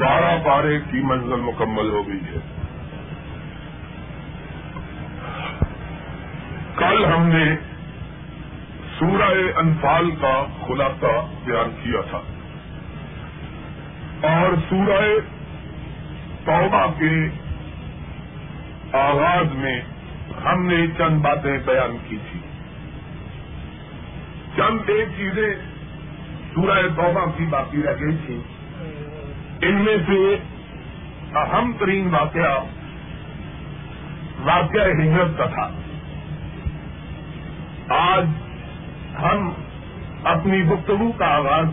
12 پارے کی منزل مکمل ہو گئی ہے۔ کل ہم نے سورہ انفال کا خلاصہ بیان کیا تھا اور سورہ توبہ کے آغاز میں ہم نے چند باتیں بیان کی تھی۔ چند ایک چیزیں سورہ توبہ کی باقی رہ گئی تھی، ان میں سے اہم ترین واقعہ ہجرت کا تھا۔ آج ہم اپنی گفتگو کا آغاز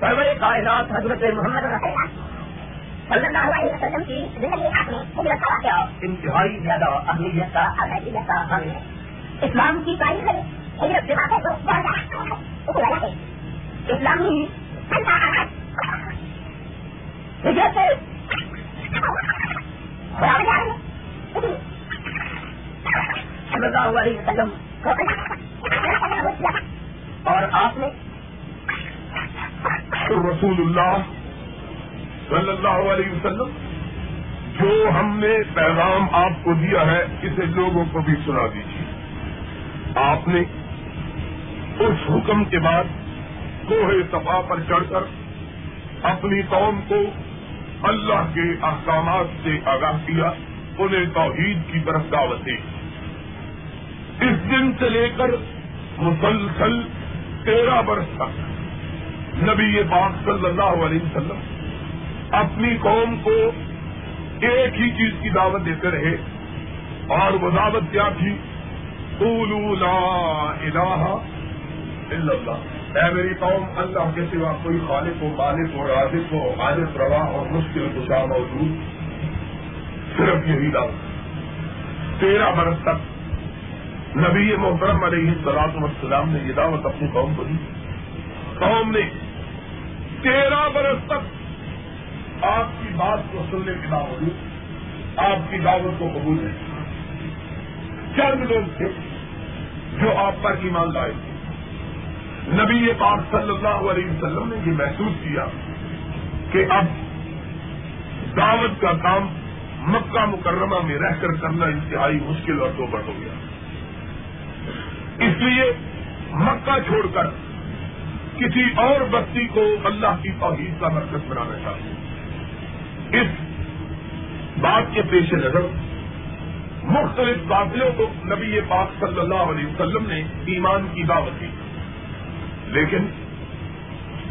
سرور کائنات حضرت محمد صلی اللہ علیہ وسلم کی زندگی میں ہجرت کا واقعہ انتہائی زیادہ اہمیت کا حامل ہے۔ اسلام کی تاریخ میں ہجرت کے واقعے کو بہت بڑا ہے۔ اسلامی ہجرت صلی اللہ علیہ وسلم اور آپ نے رسول اللہ صلی اللہ علیہ وسلم جو ہم نے پیغام آپ کو دیا ہے اسے لوگوں کو بھی سنا دیجیے۔ آپ نے اس حکم کے بعد کوہ صفا پر چڑھ کر اپنی قوم کو اللہ کے احکامات سے آگاہ کیا، انہیں توحید کی طرف دعوت دی۔ اس دن سے لے کر مسلسل 13 برس تک نبی پاک صلی اللہ علیہ وسلم اپنی قوم کو ایک ہی چیز کی دعوت دیتے رہے، اور وہ دعوت کیا تھی؟ قولوا لا الہ الا اللہ، اے میری قوم اللہ کے سوا کوئی خالق و مالک و رازق و عارف روا اور مشکل کشا موجود صرف یہی دعوت۔ 13 برس تک نبی محترم علیہ الصلوۃ والسلام نے یہ دعوت اپنی قوم کو دی۔ قوم نے 13 برس تک آپ کی بات کو سننے کے باوجود آپ کی دعوت کو قبول نہیں کیا۔ چند لوگ تھے جو آپ پر ایمان لائے تھے۔ نبی پاک صلی اللہ علیہ وسلم نے یہ محسوس کیا کہ اب دعوت کا کام مکہ مکرمہ میں رہ کر کرنا انتہائی مشکل اور دوبر ہو گیا، اس لیے مکہ چھوڑ کر کسی اور بستی کو اللہ کی توحید کا مرکز بنانا چاہیے۔ اس بات کے پیش نظر مختلف قافلوں کو نبی پاک صلی اللہ علیہ وسلم نے ایمان کی دعوت دی، لیکن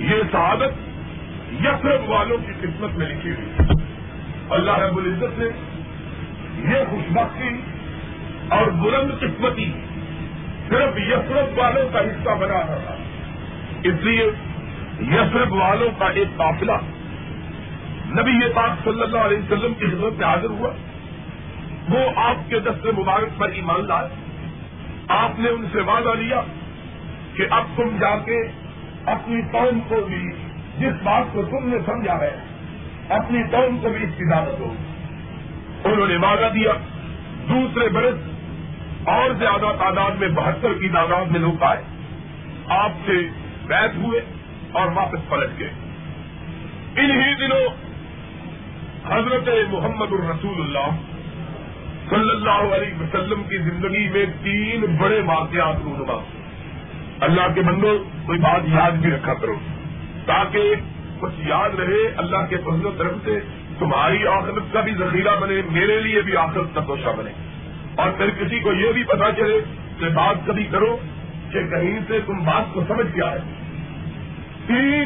یہ سعادت یثرب والوں کی قسمت میں لکھی ہوئی۔ اللہ رب العزت نے یہ خوشبختی اور بلند قسمتی صرف یثرب والوں کا حصہ بنا رہا، اس لیے یثرب والوں کا ایک قافلہ نبی پاک صلی اللہ علیہ وسلم کی خدمت میں حاضر ہوا۔ وہ آپ کے دست مبارک پر ایمان لائے۔ آپ نے ان سے وعدہ لیا کہ اب تم جا کے اپنی قوم کو بھی جس بات کو تم نے سمجھا ہے اپنی قوم کو بھی اس کی دعوت دو۔ انہوں نے وعدہ دیا۔ دوسرے برس اور زیادہ تعداد میں 72 کی تعداد میں لوگ آئے، آپ سے بیعت ہوئے اور واپس پلٹ گئے۔ انہی دنوں حضرت محمد الرسول اللہ صلی اللہ علیہ وسلم کی زندگی میں 3 بڑے واقعات رونما۔ اللہ کے بندوں کوئی بات یاد بھی رکھا کرو تاکہ کچھ یاد رہے، اللہ کے فضل و کرم سے تمہاری آخرت کا بھی ذخیرہ بنے، میرے لیے بھی آخرت کا توشہ بنے، اور پھر کسی کو یہ بھی پتا چلے کہ بات کبھی کرو کہ کہیں سے تم بات کو سمجھ کے آئے۔ 3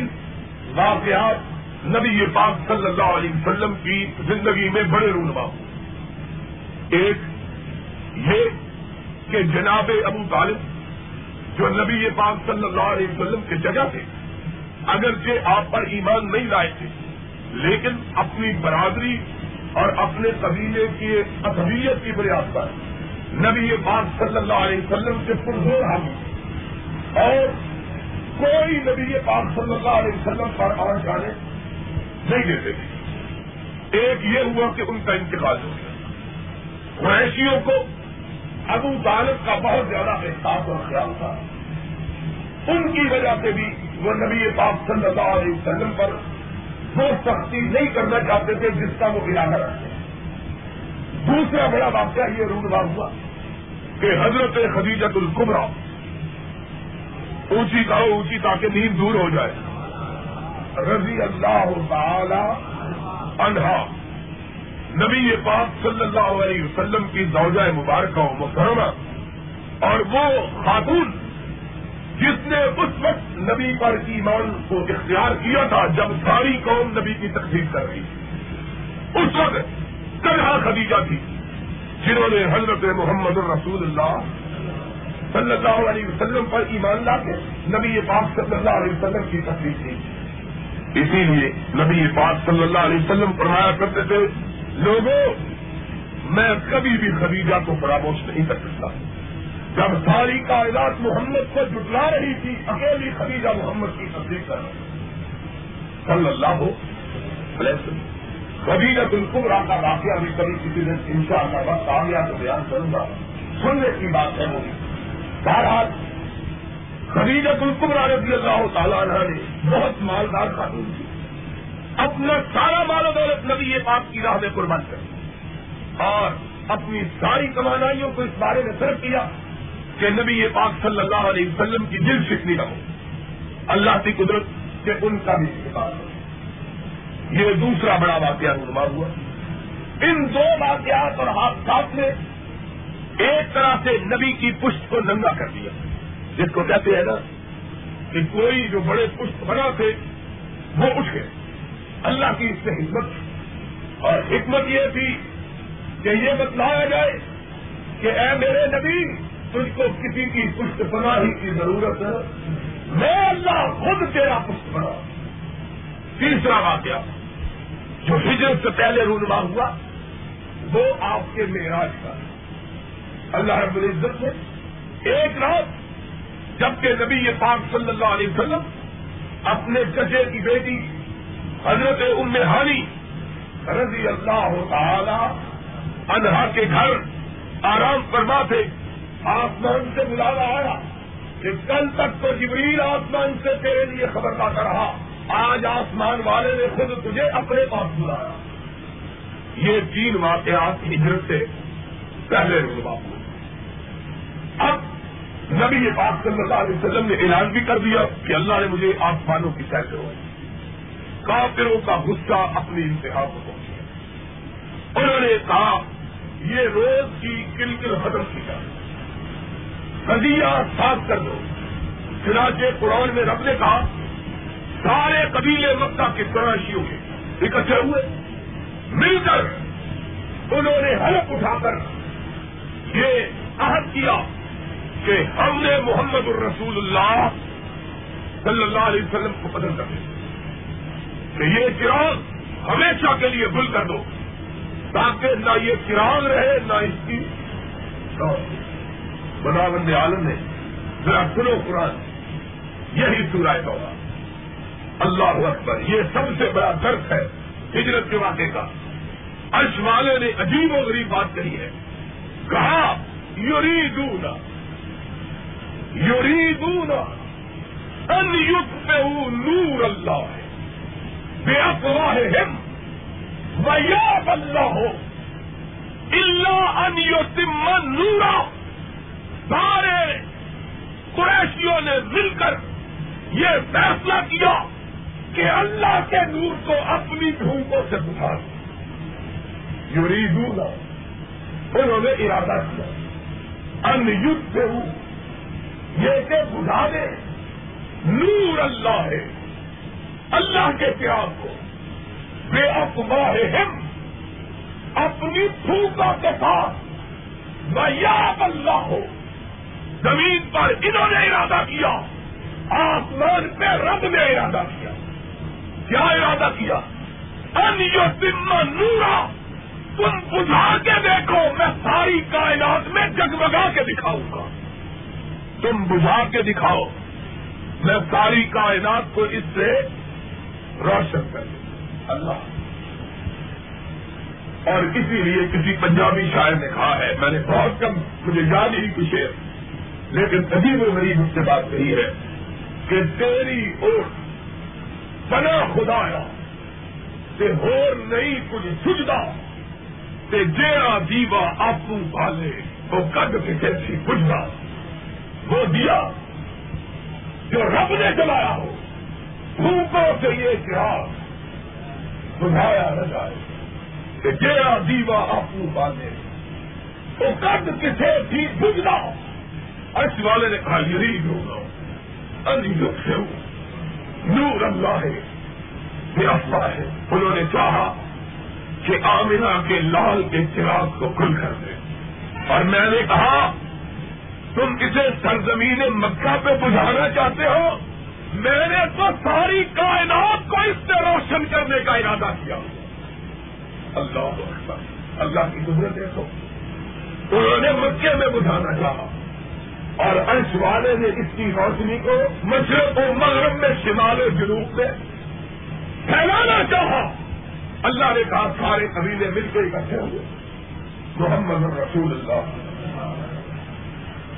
واقعات نبی پاک صلی اللہ علیہ وسلم کی زندگی میں بڑے رونما۔ ایک یہ کہ جناب ابو طالب جو نبی پاک صلی اللہ علیہ وسلم کے جگہ تھے، اگرچہ آپ پر ایمان نہیں لائے تھے لیکن اپنی برادری اور اپنے قبیلے کی اصلیت کی بنیاد پر نبی پاک صلی اللہ علیہ وسلم کے پرزور حامی، اور کوئی نبی پاک صلی اللہ علیہ وسلم پر اور جانے نہیں دیتے تھے۔ ایک یہ ہوا کہ ان کا انتقال ہو گیا۔ قریشیوں کو ابو طالب کا بہت زیادہ احساس اور خیال تھا، ان کی وجہ سے بھی وہ نبی پاک صلی اللہ علیہ وسلم پر وہ سختی نہیں کرنا چاہتے تھے جس کا وہ ارادہ رکھتے ہیں. دوسرا بڑا واقعہ یہ رونما ہوا کہ حضرت خدیجہ الکبریٰ اونچی کرو اونچی تاکہ نیند دور ہو جائے رضی اللہ تعالی عنہا نبی پاک صلی اللہ علیہ وسلم کی زوجہ مبارکہ و مکرمہ اور وہ خاتون جس نے اس وقت نبی پر ایمان کو اختیار کیا تھا جب ساری قوم نبی کی تکذیب کر رہی تھی. اس وقت طلحہ خدیجہ تھی جنہوں نے حضرت محمد الرسول اللہ صلی اللہ علیہ وسلم پر ایمان لا کے نبی پاک صلی اللہ علیہ وسلم کی تکذیب کی. اسی لیے نبی پاک صلی اللہ علیہ وسلم فرمایا کرتے تھے لوگوں میں کبھی بھی خدیجہ کو فراموش نہیں کر سکتا. جب ساری کائنات محمد کو جٹلا رہی تھی اکیلی خدیجہ محمد کی تصدیق کر رہی صلی اللہ علیہ وسلم. خدیجہ الکبریٰ کا واقعہ بھی کبھی کسی دن ان شاء اللہ بس آگیا تو بیان کروں گا, سننے کی بات ہے. ہوگی بہرحال خدیجہ الکبریٰ رضی اللہ تعالیٰ عنہ نے بہت مالدار خاتون تھی, اپنا سارا مال و دولت نبی پاک کی راہ میں قربان کر اور اپنی ساری توانائیوں کو اس بارے میں صرف کیا کہ نبی پاک صلی اللہ علیہ وسلم کی دل شکنی نہ ہو, اللہ کی قدرت سے ان کا بھی استقبال ہو. یہ دوسرا بڑا واقعہ رونما ہوا. ان دو واقعات اور حادثات نے ایک طرح سے نبی کی پشت کو ننگا کر دیا, جس کو کہتے ہیں نا کہ کوئی جو بڑے پشت بنا تھے وہ اٹھ گئے. اللہ کی اس سے حکمت, اور حکمت یہ تھی کہ یہ بتلایا جائے کہ اے میرے نبی تجھ کو کسی کی پشت پناہی کی ضرورت ہے, میں اللہ خود تیرا پشت پناہ. تیسرا واقعہ جو ہجرت سے پہلے رونما ہوا وہ آپ کے معراج کا. اللہ رب العزت نے ایک رات جبکہ نبی پاک صلی اللہ علیہ وسلم اپنے چچے کی بیٹی حضرت ام ہانی رضی اللہ تعالی عنہا کے گھر آرام فرما تھے, آسمان سے بلانا آیا کہ کل تک تو جبریل آسمان سے تیرے لیے خبر لاتا رہا, آج آسمان والے نے خود تجھے اپنے پاس بلایا. یہ تین واقعات ہجرت سے پہلے رونما ہوئے. اب نبی پاک صلی اللہ علیہ وسلم نے اعلان بھی کر دیا کہ اللہ نے مجھے آسمانوں کی سیر کروائی. کافروں کا غصہ اپنی انتہا کو پہنچا, انہوں نے کہا یہ روز کی کلکل حدت کی جائے, قضیہ صاف کر دو. چنانچہ قرآن میں رب نے کہا سارے قبیلے مکہ کے قریشیوں کے اکٹھے ہوئے, مل کر انہوں نے حلف اٹھا کر یہ عہد کیا کہ ہم نے محمد الرسول اللہ صلی اللہ علیہ وسلم کو قتل کر دیا, کہ یہ چراغ ہمیشہ کے لیے گل کر دو تاکہ نہ یہ چراغ رہے نہ اس کی خداوند عالم نے. ذرا سنو قرآن, یہی سورہ توبہ. اللہ اکبر, یہ سب سے بڑا درس ہے ہجرت کے واقعے کا. عرش والے نے عجیب و غریب بات کہی ہے, کہا یریدون ان یطفئوا نور اللہ بأفواہہم ویأبی اللہ الا ان یتم نورہ. سارے قریشیوں نے مل کر یہ فیصلہ کیا کہ اللہ کے نور کو اپنی دھوکوں سے بجھا دو. یریدون, انہوں نے ارادہ کیا, ان یطفئوا, یہ کہ بجھا دے نور اللہ ہے, اللہ کے چراغ کو, بأفواہہم, اپنی پھوکوں کے ساتھ. ویأبی اللہ, زمین پر انہوں نے ارادہ کیا, آسمان پہ رب نے ارادہ کیا. کیا ارادہ کیا؟ ان یتم نورا, تم بجھا کے دیکھو میں ساری کائنات میں جگمگا کے دکھاؤں گا. تم بجھا کے دکھاؤ میں ساری کائنات کو اس سے روشن کر دوں. اللہ, اور اسی لیے کسی پنجابی شاعر نے کہا ہے, میں نے بہت کم, مجھے یاد ہی کچھ ہے لیکن قدیم و غریب اس سے بات کہی ہے, کہ تیری اور پناہ خدایا تے ہور نہیں کچھ سجدا تے جیڑا دیوا آپو پالے وہ کد کسے سی بجھا وہ دیا جو رب نے جلایا ہو پھونکوں سے یہ چراغ بجھایا نہ جائے کہ جیڑا دیوا آپو پالے وہ کد کسے سی بجھا. اس والے نے کہا یریج ہوگا اندھیرک سے ہو نور اللہ ہے یہ اللہ ہے. انہوں نے چاہا کہ آمنہ کے لال کے چراغ کو کھل کر دیں اور میں نے کہا تم اسے سرزمین مکہ پہ بجھانا چاہتے ہو, میں نے تو ساری کائنات کو اس سے روشن کرنے کا ارادہ کیا. اللہ اکبر, اللہ کی قدرت دیکھو. انہوں نے مکے میں بجھانا چاہا اور عرش والے نے اس کی روشنی کو مشرق و مغرب میں شمال و جنوب میں پھیلانا چاہا. اللہ نے کہا سارے قبیلے مل کے اکٹھے ہوئے محمد رسول اللہ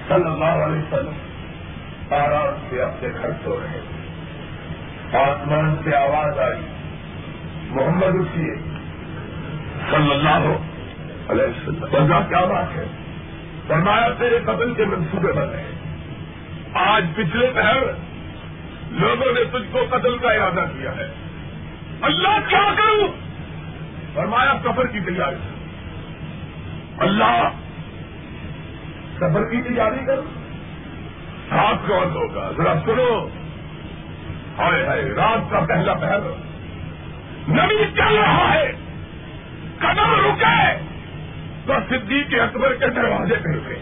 صلی اللہ علیہ وسلم آرام سے اپنے گھر سو رہے تھے. آسمان سے آواز آئی محمد اٹھیے صلی اللہ علیہ وسلم. اللہ کیا بات ہے, فرمایا تیرے قتل کے منصوبے بن رہے ہیں. آج پچھلے پہر لوگوں نے تجھ کو قتل کا ارادہ کیا ہے, اللہ کیا کروں؟ فرمایا سفر کی تیاری کرو. اللہ سفر کی تیاری کرو, ساتھ کون ہوگا ذرا سنو. ہائے ہائے, رات کا پہلا پہر نبی چل رہا ہے, قدم رکے تو صدیق اکبر کے دروازے پہ رکے,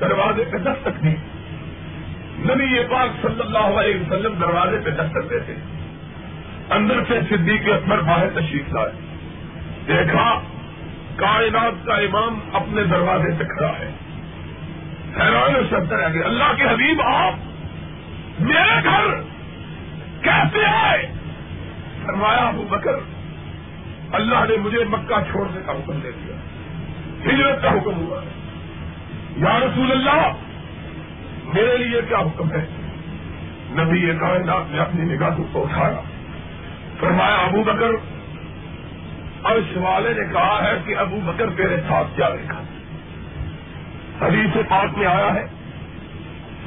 دروازے پہ دستک دی. نبی پاک صلی اللہ علیہ وسلم دروازے پہ دستک دیتے, اندر سے صدیق اکبر باہر تشریف لائے. دیکھا کائنات کا امام اپنے دروازے سے کھڑا ہے. حیران و شرط رہ گئے, اللہ کے حبیب آپ میرے گھر کیسے آئے؟ فرمایا ابو بکر اللہ نے مجھے مکہ چھوڑنے کا حکم دے دیا, ہجرت کا حکم ہوا ہے. یا رسول اللہ میرے لیے کیا حکم ہے؟ نبی کائنات نے اپنی نگاہوں کو اٹھایا, فرمایا ابو بکر. عرش والے نے کہا ہے کہ ابو بکر تیرے ساتھ کیا لکھا؟ حدیث پاک میں آیا ہے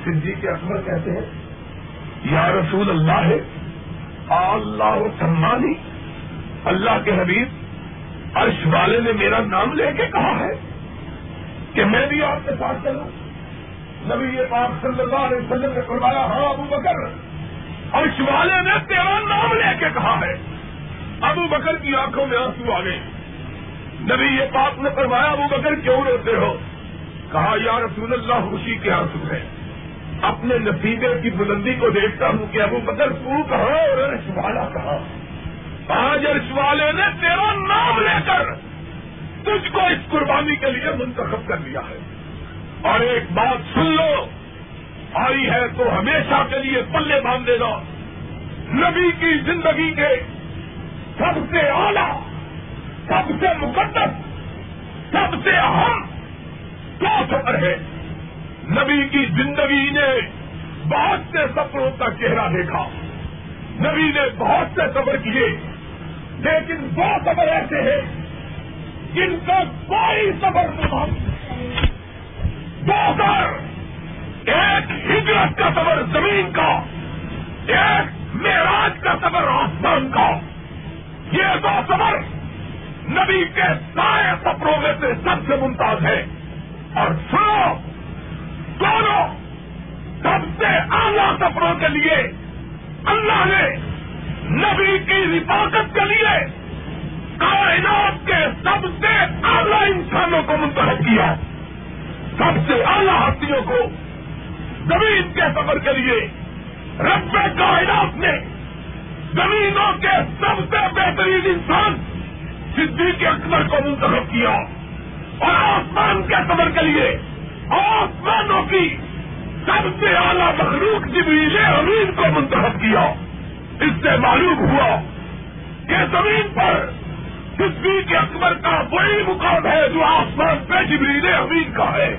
صدیق اکبر کہتے ہیں یا رسول اللہ ہے اللہ سمانی, اللہ کے حبیب عرش والے نے میرا نام لے کے کہا ہے کہ میں بھی آپ کے ساتھ چلوں. نبی پاک صلی اللہ علیہ وسلم نے فرمایا ہاں ابو بکر, عرش والے نے تیرا نام لے کے کہا ہے. ابو بکر کی آنکھوں میں آنسو آ گئے. نبی پاک نے فرمایا ابو بکر کیوں روتے ہو؟ کہا یا رسول اللہ خوشی کے آنسو ہیں, اپنے نصیبے کی بلندی کو دیکھتا ہوں کہ ابو بکر تو کہاں اور عرش والا کہاں. آج عرش والے نے تیرا نام لے کر تجھ کو اس قربانی کے لیے منتخب کر لیا ہے. اور ایک بات سن لو, آئی ہے تو ہمیشہ کے لیے پلے باندھ دینا. نبی کی زندگی کے سب سے اعلیٰ, سب سے مقدس, سب سے اہم کیا سفر ہے. نبی کی زندگی نے بہت سے سفروں کا چہرہ دیکھا, نبی نے بہت سے سفر کیے, لیکن دو سفر ایسے ہیں جن کا کوئی سفر نہیں. دو سفر, ایک ہجرت کا سفر زمین کا, ایک معراج کا سفر آسمان کا. یہ دو سفر نبی کے سارے سفروں میں سے سب سے ممتاز ہے. اور سنو, دونوں سب سے اعلیٰ سفروں کے لیے اللہ نے نبی کی رفاقت کے لیے کائنات کے سب سے اعلیٰ انسانوں کو منتخب کیا, سب سے اعلیٰ ہستیوں کو زمین کے سفر کے لیے. رب کائنات نے زمینوں کے سب سے بہترین انسان صدیق اکبر کو منتخب کیا, اور آسمان کے سفر کے لیے آسمانوں کی سب سے اعلیٰ مخلوق جبریل امین کو منتخب کیا. اس سے معلوم ہوا کہ زمین پر صدیق اکبر کا وہی مقام ہے جو آسمان پہ جبریل امین کا ہے.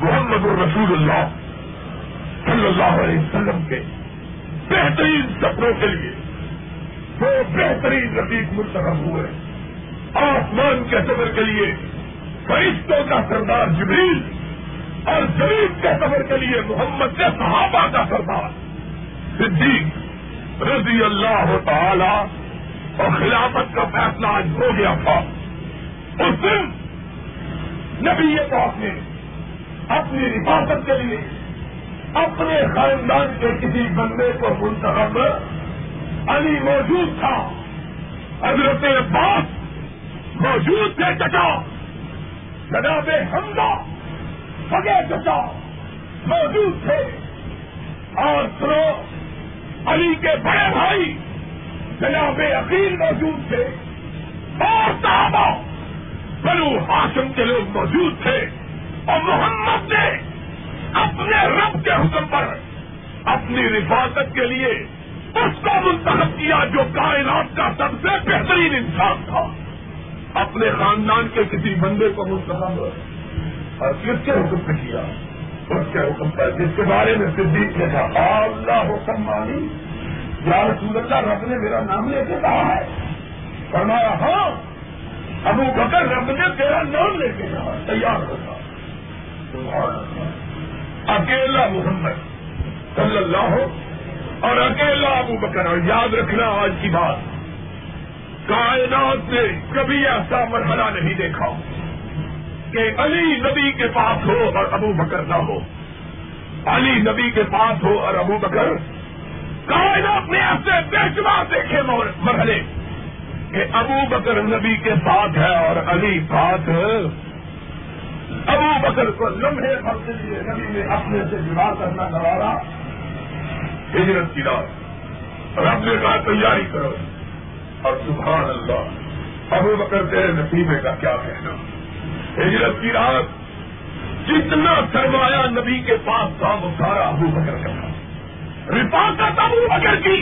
محمد الرسول اللہ صلی اللہ علیہ وسلم کے بہترین سفروں کے لیے وہ بہترین رفیق منتخب ہوئے. آسمان کے سفر کے لیے فرشتوں کا سردار جبریل اور زمین کے سفر کے لیے محمد کے صحابہ کا سردار صدیق رضی اللہ تعالی. اور خلافت کا فیصلہ آج ہو گیا تھا. اس دن نبی پاک نے اپنی حفاظت کے لیے اپنے خاندان کے کسی بندے کو منتخب علی موجود تھا, حضرت عباس موجود تھے چچا, جناب حمزہ سگے چچا موجود تھے, اور سرو علی کے بڑے بھائی جناب عقیل موجود تھے, اور صحابہ بنو ہاشم کے لوگ موجود تھے. اور محمد نے اپنے رب کے حکم پر اپنی رفاقت کے لیے اس کو منتخب کیا جو کائنات کا سب سے بہترین انسان تھا. اپنے خاندان کے کسی بندے کو منتخب اور کس کے حکم پہ کیا, اس کے حکم پر جس کے بارے میں صدیق نے کہا اللہ حکم مانی, یا رسول اللہ رب نے میرا نام لے کے کہا ہے. فرمایا ہاں ابو بکر رب نے تیرا نام لے کے کہا, تیار ہوگا. اکیلا محمد صلی اللہ اور اکیلا ابو بکر. اور یاد رکھنا آج کی بات, کائنات نے کبھی ایسا مرحلہ نہیں دیکھا کہ علی نبی کے پاس ہو اور ابو بکر نہ ہو, علی نبی کے پاس ہو اور ابو بکر. کائنات نے ایسے بے شمار دیکھے مرحلے کہ ابو بکر نبی کے ساتھ ہے اور علی ساتھ. ابو بکر کو لمحے بھر کے لیے نبی نے اپنے سے جدا کرنا گوارا. ہجرت کی رات رب نے کہا تیاری کرو, اور سبحان اللہ ابو بکر تیرے نصیبے کا کیا کہنا. ہجرت کی رات جتنا سرمایہ نبی کے پاس تھا وہ سارا ابو بکر کا تھا. رفاقت ابو بکر کی,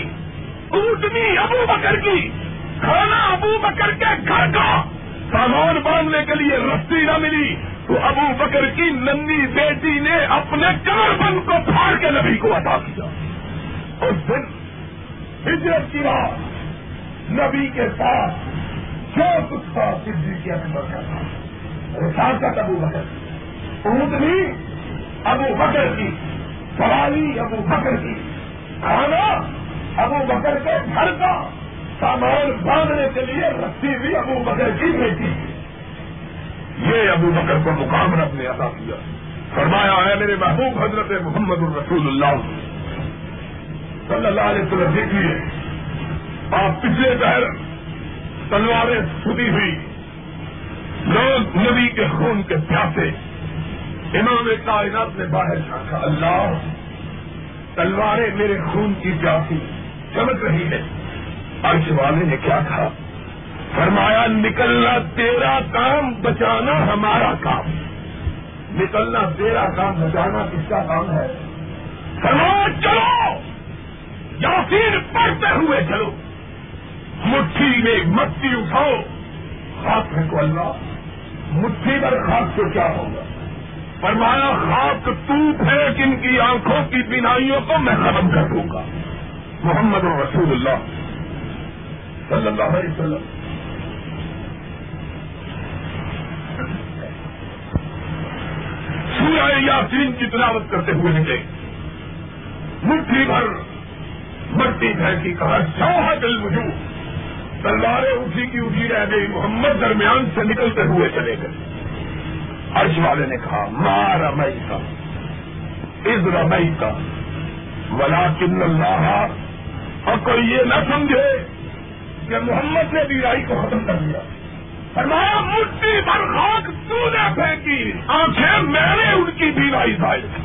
اونٹنی ابو بکر کی, کھانا ابو بکر کے گھر کا, سامان باندھنے کے لیے رسی نہ ملی تو ابو بکر کی ننی بیٹی نے اپنے کمر بند کو پھاڑ کے نبی کو عطا کیا. اس دن ہجرت کی رات نبی کے ساتھ جو کچھ تھا صدیق اکبر کا تھا. رفاقت ابو بکر, اونٹنی ابو بکر کی, سواری ابو بکر کی, کھانا ابو بکر کے گھر کا, سامان باندھنے کے لیے رسی بھی ابو بکر کی بیٹی. یہ ابو بکر کو مقام رب نے عطا کیا. فرمایا ہے میرے محبوب حضرت محمد الرسول اللہ صلی اللہ علیہ وسلم, دیکھیے آپ پچھلے پہر تلواریں چھٹی ہوئی, لوگ نبی کے خون کے پیاسے. امام کائنات نے باہر جھانکا, اللہ تلواریں میرے خون کی پیاسی چمک رہی ہے. عرش والے نے کیا کہا؟ فرمایا نکلنا تیرا کام, بچانا ہمارا کام. نکلنا تیرا کام, بچانا کس کا کام ہے؟ فرمایا چلو یاسین پڑھتے ہوئے چلو, مٹھی میں مٹی اٹھاؤ. خاک ہے کو اللہ, مٹھی پر خاک سے کیا ہوگا؟ فرمایا خاک تو پھینک ان کی آنکھوں کی بینائیوں کو میں ختم کر دوں گا. محمد رسول اللہ صلی اللہ علیہ وسلم سورہ یاسین کی تلاوت کرتے ہوئے نکلے, مٹھی بھر مٹی پھینکی, کہا شاہد الوجوہ, تلواریں اٹھی کی اٹھی رہ گئی. محمد درمیان سے نکلتے ہوئے چلے گئے. عرش والے نے کہا ما رمیت اذ رمیت ولکن اللہ. اور کوئی یہ نہ سمجھے کہ محمد نے بیرائی کو ختم کر دیا. فرمایا مٹھی بھر خاک تو نے پھینکی, آنکھیں میں نے ان کی بیرائی ظاہر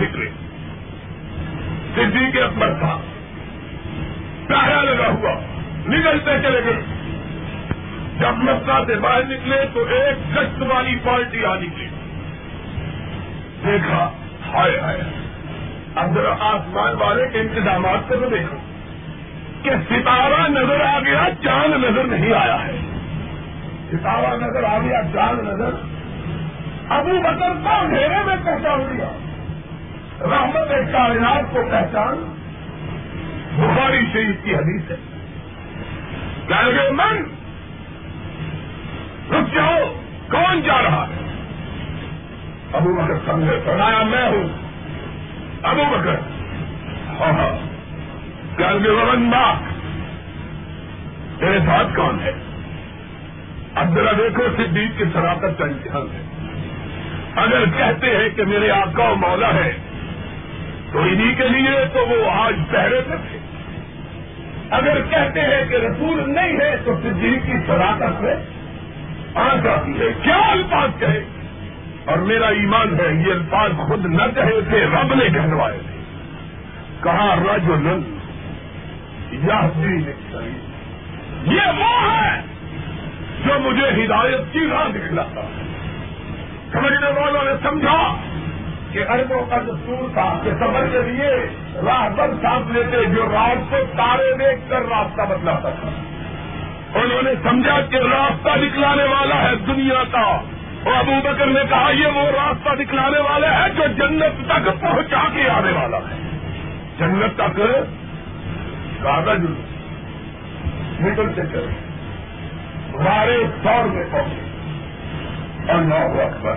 نکلے. صدیق اکبر تھا, پہرا لگا ہوا, نکلتے چلے گئے. جب مسئلہ سے باہر نکلے تو ایک گشت والی پارٹی آ نکلی. دیکھا ہائے ہائے, اب ذرا آسمان والے کے انتظامات سے تو دیکھو کہ ستارہ نظر آ گیا, چاند نظر نہیں آیا ہے. ستارہ نظر آ گیا, چاند نظر. ابو بکر کو اندھیرے میں پہنچا دیا, رحمت کائنات کو پہچان، بخاری شریف کی حدیث ہے. کیا لگے من رک جاؤ، کون جا رہا ہے؟ ابو بکر سنگ نے فرمایا میں ہوں. ابو بکر کیا لگے ورن باغ، تیرے ساتھ کون ہے؟ اب ذرا دیکھو صدیق کی صداقت کا امتحان ہے. اگر کہتے ہیں کہ میرے آقا و مولا ہے تو انہی کے لیے تو وہ آج پہرے پر تھے، اگر کہتے ہیں کہ رسول نہیں ہے تو صدیق کی صداقت میں آنکھ آتی ہے. کیا الفاظ کہے، اور میرا ایمان ہے یہ الفاظ خود نہ کہے تھے، رب نے کہلوائے تھے. کہا رجل یہدی للسبیل، یہ وہ ہے جو مجھے ہدایت کی راہ دکھلاتا ہے. سمجھنے والوں نے سمجھا کہ اربوں کا دستور تھا کہ سفر کے لیے راہبر ساتھ لیتے جو رات کو تارے دیکھ کر راستہ بدلاتا تھا. انہوں نے سمجھا کہ راستہ دکھلانے والا ہے دنیا کا، اور ابو بکر نے کہا یہ وہ راستہ دکھلانے والا ہے جو جنت تک پہنچا کے آنے والا ہے. جنت تک کاغذ نکلتے چلے سارے دور میں پہنچے. اللہ اکبر،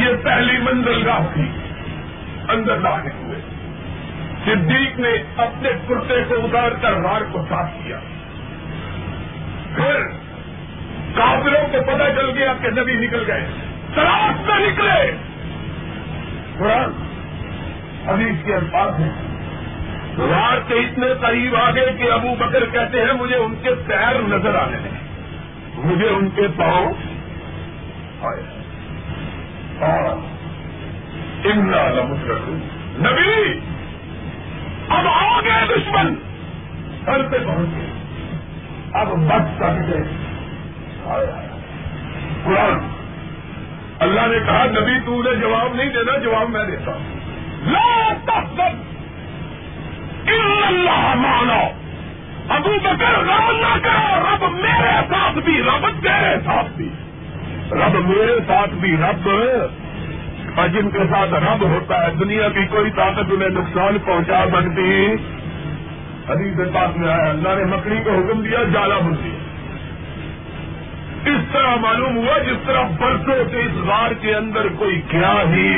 یہ پہلی منزلگاہ تھی. اندر داخل ہوئے، صدیق نے اپنے کرتے کو اتار کر غار کو صاف کیا. پھر کافروں کو پتہ چل گیا کہ نبی نکل گئے، تلاش میں نکلے. قرآن حدیث کے الفاظ ہیں، غار کے اتنے قریب آ گئے کہ ابو بکر کہتے ہیں مجھے ان کے پیر نظر آنے لگے، مجھے ان کے پاؤں. نبی اب آ گئے، دشمن سر پہ پہنچ گئے، اب بس سکتے. قرآن اللہ نے کہا نبی تو نے جواب نہیں دینا، جواب میں دیتا ہوں. لا تحزن الا اللہ معنا. ابو بکر غم نہ کرو، رب میرے ساتھ بھی، رب تیرے ساتھ بھی، رب میرے ساتھ بھی. رب اور جن کے ساتھ رب ہوتا ہے دنیا کی کوئی طاقت انہیں نقصان پہنچا سکتی. حدیث پاک میں آیا اللہ نے مکڑی کو حکم دیا جالا بن دیا. اس طرح معلوم ہوا جس طرح برسوں سے اس غار کے اندر کوئی کیا ہی.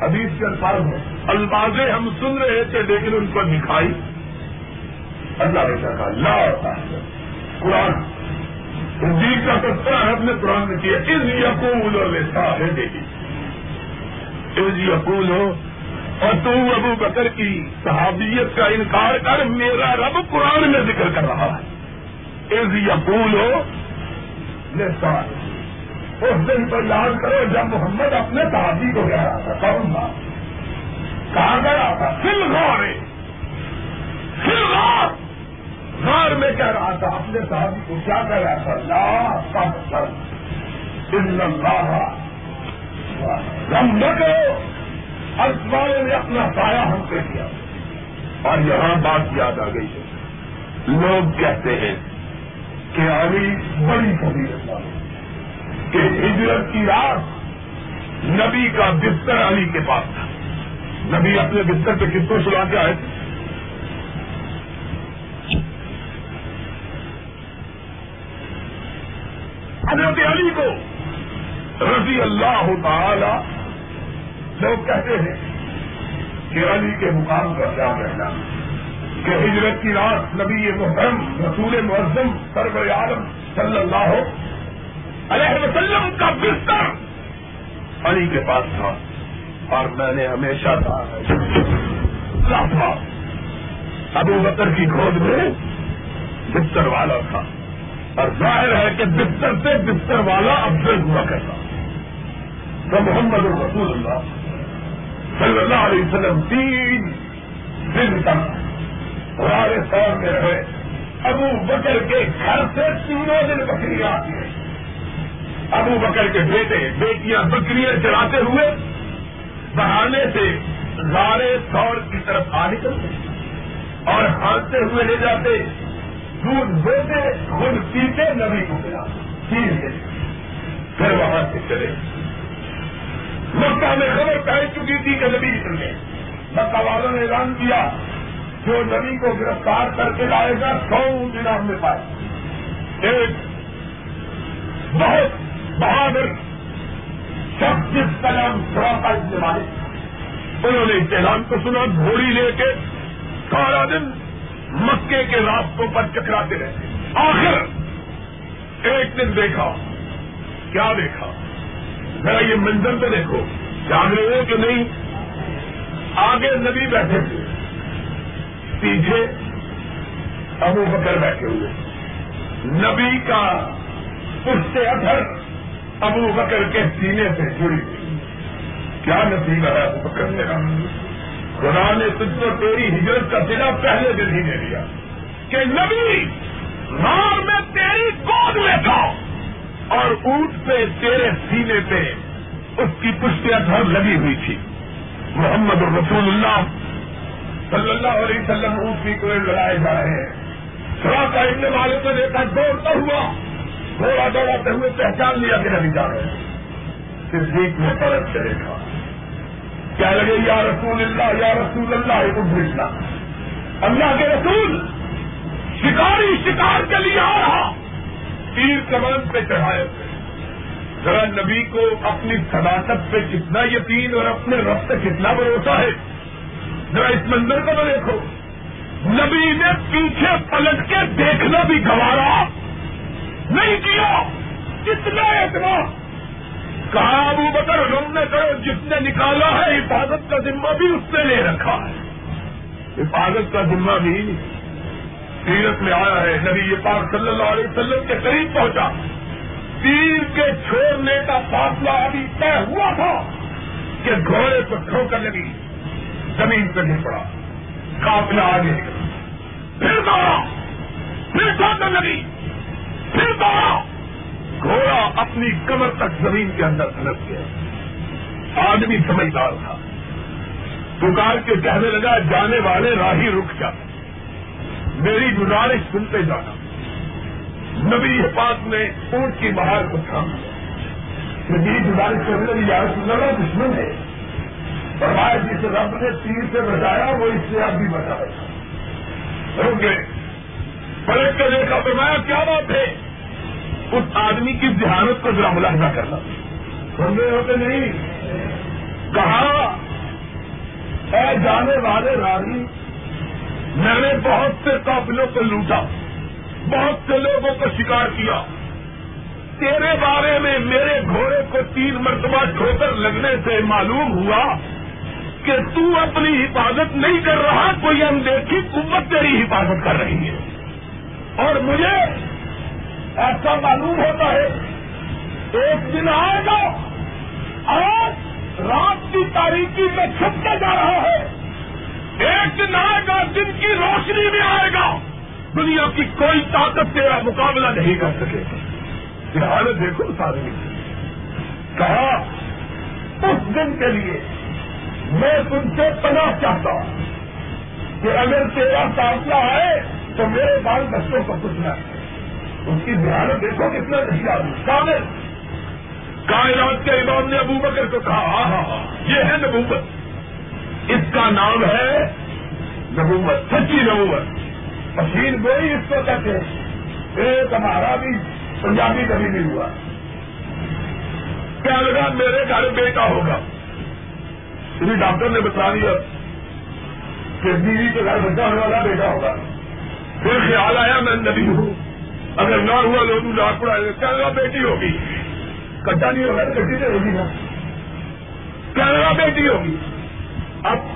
حدیث کے الفاظ میں الفاظیں ہم سن رہے تھے لیکن ان پر دکھائی. اللہ نے کہا لا تحزن. قرآن صدیق کا تذکرہ ہے اپنے قرآن میں کیا. اذ یقول لصاحبہ، اذ یقول، اور تو ابو بکر کی صحابیت کا انکار کر، میرا رب قرآن میں ذکر کر رہا ہے. اذ یقول لصاحبہ، اس دن پر یاد کرو جب محمد اپنے صحابی کو کہہ رہا تھا. کون تھا؟ کہا کر رہا تھا فی الغار، فی الغار، غار میں کہہ رہا تھا اپنے صحابی کو. کیا کہہ رہا تھا؟ لا تحزن الا اللہ. غم نہ کرو، اسمان نے اپنا سایہ ہم پہ کیا. اور یہاں بات یاد آ گئی ہے، لوگ کہتے ہیں کہ علی بڑی فضیلت والی، کہ ہجرت کی رات نبی کا بستر علی کے پاس تھا. نبی اپنے بستر پہ کس کو سلا کے آئے تھے؟ حضرت علی کو رضی اللہ تعالی. لوگ کہتے ہیں کہ علی کے مقام کا کیا کہنا، کہ ہجرت کی رات نبی محرم رسول معظم سرور عالم صلی اللہ علیہ وسلم کا بستر علی کے پاس تھا. اور میں نے ہمیشہ کہا ابو بکر کی گود میں بستر والا تھا، اور ظاہر ہے کہ بستر سے بستر والا افضل ہوا کرتا. تو محمد رسول اللہ صلی اللہ علیہ وسلم 3 دن تک ہمارے سور میں رہے. ابو بکر کے گھر سے 3 دن بکریاں آتی ہیں. ابو بکر کے بیٹے بیٹیاں بکریاں چراتے ہوئے بہانے سے غارِ ثور کی طرف آ نکلتے اور ہانستے ہوئے لے جاتے، دودھ دیتے، خود پیتے، نبی کو ملا چیز دیتے، پھر وہاں سے چلے. مکہ میں خبر پھیل چکی تھی کہ نبی اترے. مکہ والوں نے اعلان کیا جو نبی کو گرفتار کر کے لائے گا 100 دن ہمیں پائے. ایک بہت بہادر شخص جس کا نام سراپا استعمال انہوں نے اعلان کو سنا, گھوڑی لے کے سارا دن مکے کے راستوں پر چکراتے رہے. آخر ایک دن دیکھا, کیا دیکھا ذرا یہ منظر تو دیکھو, جانے ہو کہ نہیں. آگے نبی بیٹھے تھے, پیچھے ابو بکر بیٹھے ہوئے. نبی کا پشت اثر ابو بکر کے سینے سے جڑی تھی. کیا نصیب ہے ابو بکر میرا, خدا نے تجھ کو تیری ہجرت کا سلا پہلے دن ہی دے دیا کہ نبی مار میں تیری گود میں تھا اور اونٹ پہ تیرے سینے پہ اس کی پشت اثر لگی ہوئی تھی. محمد رسول اللہ صلی اللہ علیہ وسلم اونٹ کی کوئی لڑائے جا رہے ہیں. سراقہ ابن مالک نے دیکھا دوڑتا ہوا, گھوڑا دوڑاتے ہوئے پہچان لیا کہ نبی جا رہے ہیں. صدیق نے پلٹ کے دیکھا, کیا لگے یا رسول اللہ یا رسول اللہ. بھیجنا اللہ کے رسول, شکاری شکار کے لیے آ رہا, تیر کمان پہ چڑھائے تھے. ذرا نبی کو اپنی صداقت پہ کتنا یقین اور اپنے رب سے کتنا بھروسہ ہے, ذرا اس منظر کو نہ دیکھو. نبی نے پیچھے پلٹ کے دیکھنا بھی گوارا نہیں کیا, کتنا اعتماد. کہا ابو بکر غم نہ کرو, جس نے نکالا ہے حفاظت کا ذمہ بھی اس نے لے رکھا ہے. حفاظت کا ذمہ بھی سیرت میں آیا ہے. نبی پاک صلی اللہ علیہ وسلم کے قریب پہنچا, تیر کے چھوڑنے کا فاصلہ ابھی طے ہوا تھا کہ گھوڑے کو ٹھوکر لگی, زمین پہ نہیں پڑا. قافلہ آگے پھر دوڑا, پھر ٹھوکر لگی, پھر دوڑا, گھوڑا اپنی کمر تک زمین کے اندر پھنس گیا. آدمی سمجھدار تھا, پکار کے کہنے لگا جانے والے راہی رک جا, میری گزارش سنتے جانا. نبی پاک نے اونٹ کی بہار کو تھاما. میری گزارش کرنے لگی یا رسول اللہ دشمن ہے, فرمایا جسے رب نے تیر سے بچایا وہ اس سے اب بھی بچا رہا. روکے پلٹ کر دیکھا, فرمایا کیا بات ہے. اس آدمی کی ذہانت کو ذرا ملاحظہ کرنا, سن رہے ہوتے نہیں. کہا اے جانے والے راضی, میں نے بہت سے قافلوں کو لوٹا, بہت سے لوگوں کو شکار کیا, تیرے بارے میں میرے گھوڑے کو 3 مرتبہ ٹھوکر لگنے سے معلوم ہوا کہ تو اپنی حفاظت نہیں کر رہا, کوئی اندیکھی قوت تیری حفاظت کر رہی ہے. اور مجھے ایسا معلوم ہوتا ہے ایک دن آئے گا, آج رات کی تاریکی میں چھپتا جا رہا ہے, ایک دن آئے گا دن کی روشنی میں آئے گا, دنیا کی کوئی طاقت تیرا مقابلہ نہیں کر سکے. حال دیکھو سارے. کہا اس دن کے لیے میں تم سے پناہ چاہتا ہوں کہ اگر تیرا فیصلہ آئے تو میرے بال بچوں کو پوچھنا. اس کی حالت دیکھو کتنا کامل. کائنات کے امام نے ابوبکر کو کہا ہاں یہ ہے نبوت, اس کا نام ہے نبوت, سچی نبوت. مشین گوئی اس کو کہتے ہیں, ایک ہمارا بھی پنجابی کبھی نہیں ہوا. کیا لگا میرے گھر بیٹا ہوگا, پھر ڈاکٹر نے بتا دیا کہ بیوی کے گھر بچہ ہونے والا بیٹا ہوگا. پھر خیال آیا میں نبی ہوں, اگر نہ ہوا لوگ لاکھ پڑا. کیا لگا بیٹی ہوگی, کٹا نہیں ہوگا کٹی سے ہوگی نا. کیا لگا بیٹی ہوگی. اب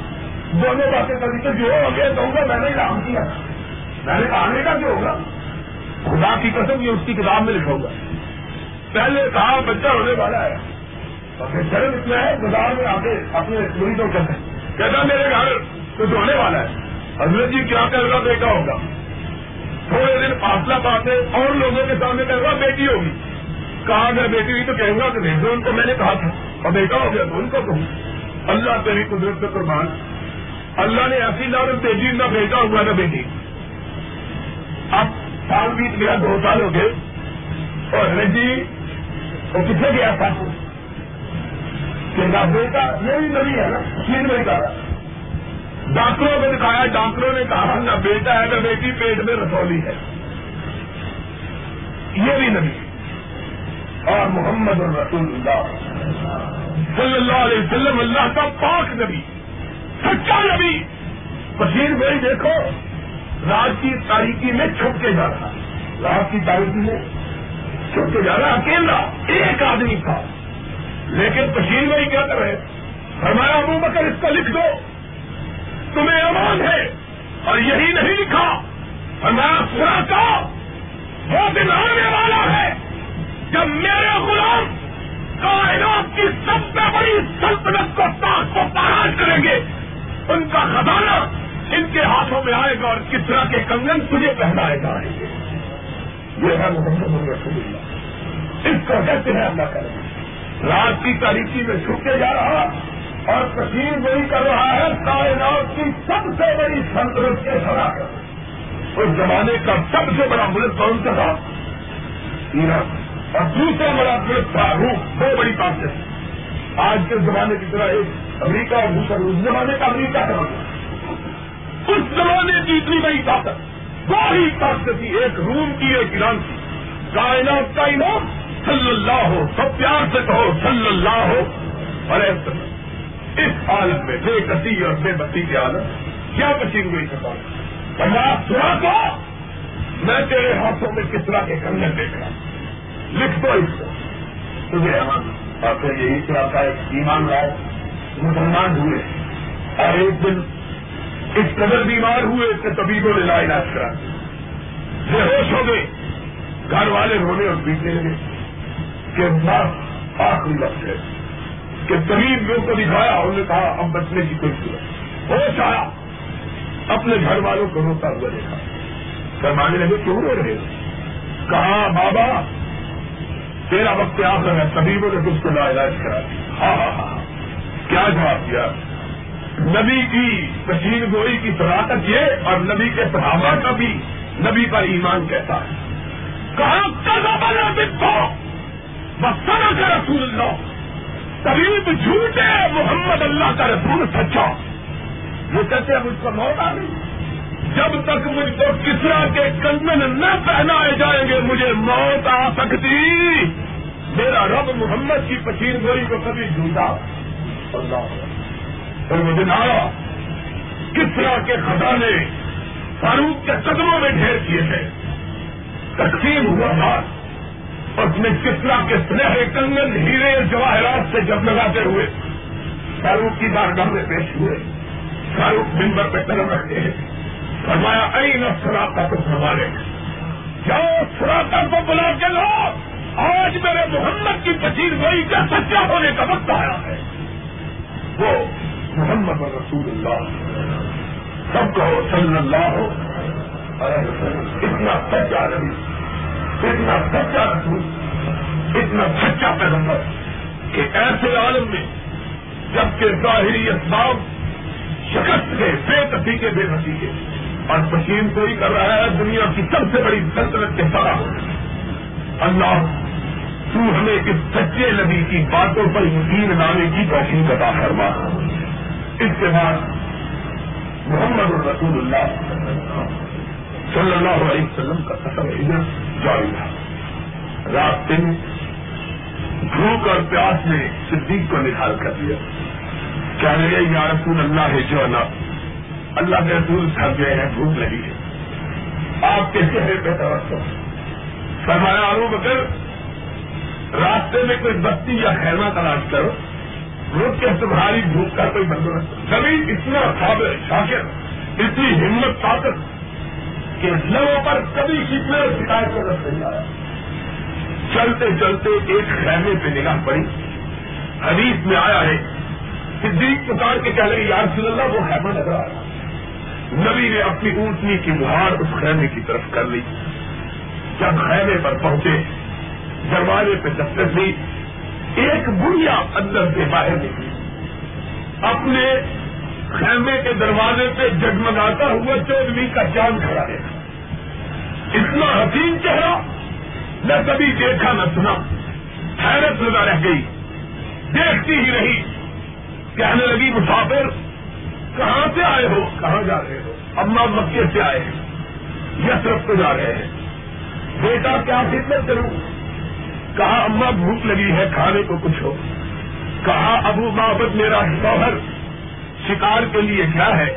دونوں باتیں کبھی تو جو ہو گیا کہوں گا میں نے کام کیا, میں نے آنے کا جو ہوگا خدا کی قسم یہ اس کی کتاب میں لکھوں گا. پہلے کہا بچہ ہونے والا ہے, اور پھر شرم اتنا ہے بازار میں آ کے اپنے مریضوں کو کہتا میرے گھر کچھ ہونے والا ہے. حضرت جی کیا کر رہا بیٹا ہوگا. تھوڑے دن فاصلہ پاتے اور لوگوں کے سامنے کر رہا بیٹی ہوگی. کہا اگر بیٹی ہوئی تو کہوں گا کہ نہیں تو ان کو میں نے کہا تھا, اور بیٹا ہو گیا تو ان کو کہوں. اللہ تیری قدرت سے قربان, اللہ نے ایسی نہ تیزی نہ بیٹا ہوا نہ بیٹی. اب سال بیت گیا, 2 سال ہو گئے, اور رجی وہ کتنے گیا تھا چنگا بیٹا یہ بھی نبی ہے نا، چین میں کہا ڈاکٹروں کو دکھایا، ڈاکٹروں نے کہا نہ بیٹا ہے نہ بیٹی، پیٹ میں رسولی ہے، یہ بھی نبی۔ اور محمد الرسول اللہ صلی اللہ علیہ وسلم اللہ کا پاک نبی، سچا نبی۔ بشیر بھائی دیکھو رات کی تاریکی میں چھپ کے جا رہا، رات کی تاریکی میں چھپ کے جا رہا، اکیلا ایک آدمی تھا، لیکن بشیر بھائی کیا کر رہے؟ فرمایا ابو بکر اس کو لکھ دو تمہیں امان ہے، اور یہی نہیں لکھا، فرمایا خدا کا وہ دن آنے والا ہے جب میرے غلام کائنات کی سب سے بڑی سلطنت کو تاک کو پاراج کریں گے، ان کا خزانہ ان کے ہاتھوں میں آئے گا اور کسرا کے کنگن تجھے پہنائے گا۔ یہ ہے محمد رسول اللہ، اس کو کہتے ہیں اللہ کریں گے۔ رات کی تاریکی میں چھپتے جا رہا اور تقسیم وہی کر رہا ہے کائنات کی سب سے بڑی سلطنت کے خزانہ۔ اس زمانے کا سب سے بڑا ملک کون سا تھا؟ ایران، اور دوسرا بڑا ملک تھا روس، دو بڑی طاقتیں۔ آج کے زمانے کی طرح ایک امریکہ اور دوسرا روس، زمانے کا امریکہ تھا، اس زمانے کی اتنی بڑی طاقت، دو ہی طاقت تھی، ایک روم کی ایک ایران کی۔ کائنات کا امام صلی اللہ ہو، سب پیار سے کہو صلی اللہ ہو، اور اس حالت میں بے کسی اور بے بتی کی حالت کیا کشید ہوئی سکتا کو میں تیرے ہاتھوں میں کس طرح کے کنگن دیکھ رہا ہوں، لکھ دو اس کو تجھے امان۔ اور پھر یہی طرح کا ایک ایمان لائے مسلمان ہوئے، اور ایک دن اس قدر بیمار ہوئے کہ طبیبوں نے لا علاج کرا، بے ہوش ہو گئے، گھر والے رونے اور پیٹنے لگے کہ ماں آخری لفظ ہے کہ طبیب لوگ کو دکھایا، انہوں نے کہا اب بچنے کی کوئی صورت، ہوش آیا، اپنے گھر والوں کو روتا ہوا دیکھا، فرمانے لگے کیوں رو رہے ہو؟ کہا بابا تیرا وقت آخر ہے، طبیبوں نے تجھ کو لا علاج کرا دیا۔ ہاں ہاں ہاں، کیا جواب دیا؟ نبی کی تشہیر گوئی کی صداقت یہ، اور نبی کے صحابہ کا بھی نبی پر ایمان کہتا ہے۔ کہا کذبنا بکو وصدق رسول اللہ، طبیب جھوٹے، محمد اللہ کا رسول سچا۔ وہ کہتے ہیں مجھ کو موت آ گئی، جب تک مجھ کو کسرا کے کنگن نہ پہنائے جائیں گے مجھے موت آ سکتی، میرا رب محمد کی پشیر گوئی کو کبھی جھوٹا اللہ۔ پھر مجھے نارا کسرا کے خزانے فاروق کے قدموں میں ڈھیر کیے تھے، تقسیم ہوا تھا، اس میں کسرا کے سنہرے کنگن ہیرے جواہرات سے جگمگاتے ہوئے فاروق کی بارگاہ میں پیش ہوئے۔ فاروق ممبر پہ قدم رکھتے ہیں، فرمایا این سراقہ کو ہمارے جاؤ، سراقہ کو بلا کے لاؤ، آج میرے محمد کی پشیر گوئی کا سچا ہونے کا وقت آیا ہے، وہ محمد رسول اللہ، سب کہو صلی اللہ علیہ وسلم۔ اتنا سچا نبی، اتنا سچا رسول، اتنا سچا پیغمبر کہ ایسے عالم میں جبکہ ظاہری اسباب شکست کے بے نتیجے بے نتیجے، اور پشین کوئی کر رہا ہے دنیا کی سب سے بڑی سلطنت کے سارا ہو۔ اللہ تو ہمیں اس سچے نبی کی باتوں پر یقین لانے کی توفیق عطا فرما۔ اس کے بعد محمد الرسول اللہ صلی اللہ علیہ وسلم کا سفر ہجرت جاری رہا۔ رات دن بھوک اور پیاس نے صدیق کو نکال کر دیا، کہنے لگے یا رسول اللہ ہے جو اللہ کے رسول تھک گئے ہیں، بھوک لگی ہے، آپ کے چہرے پہ توجہ۔ فرمایا ابو بکر راستے میں کوئی بستی یا خیمہ تلاش کرو، روک کے تمہاری بھوک کا کوئی بندوبست۔ کبھی اتنا صابر شاکر، اتنی ہمت طاقت کہ لوگوں پر کبھی کتنے شکایت کا رس نہیں آیا۔ چلتے چلتے ایک خیمے پہ نگاہ پڑی، حدیث میں آیا ہے صدیق پکار کے کہہ رہے یا رسول اللہ وہ خیمہ نظر آ رہا۔ نبی نے اپنی اونٹنی کی مہار اس خیمے کی طرف کر لی۔ جب خیمے پر پہنچے، دروازے پہ دستک دی، ایک بڑھیا اندر سے باہر نکلی، اپنے خیمے کے دروازے پہ جگمگاتا ہوا چودھری کا چاند کھڑا ہے، اتنا حسین چہرہ نہ کبھی دیکھا نہ سنا، حیرت زدہ رہ گئی، دیکھتی ہی رہی۔ کہنے لگی مسافر کہاں سے آئے ہو, کہاں جا رہے ہو؟ اماں مکے سے آئے ہیں, یثرب کو جا رہے ہیں. بیٹا کیا خدمت کروں؟ کہا اماں بھوک لگی ہے, کھانے کو کچھ ہو. کہا ابو معبد میرا شوہر شکار کے لیے کیا ہے,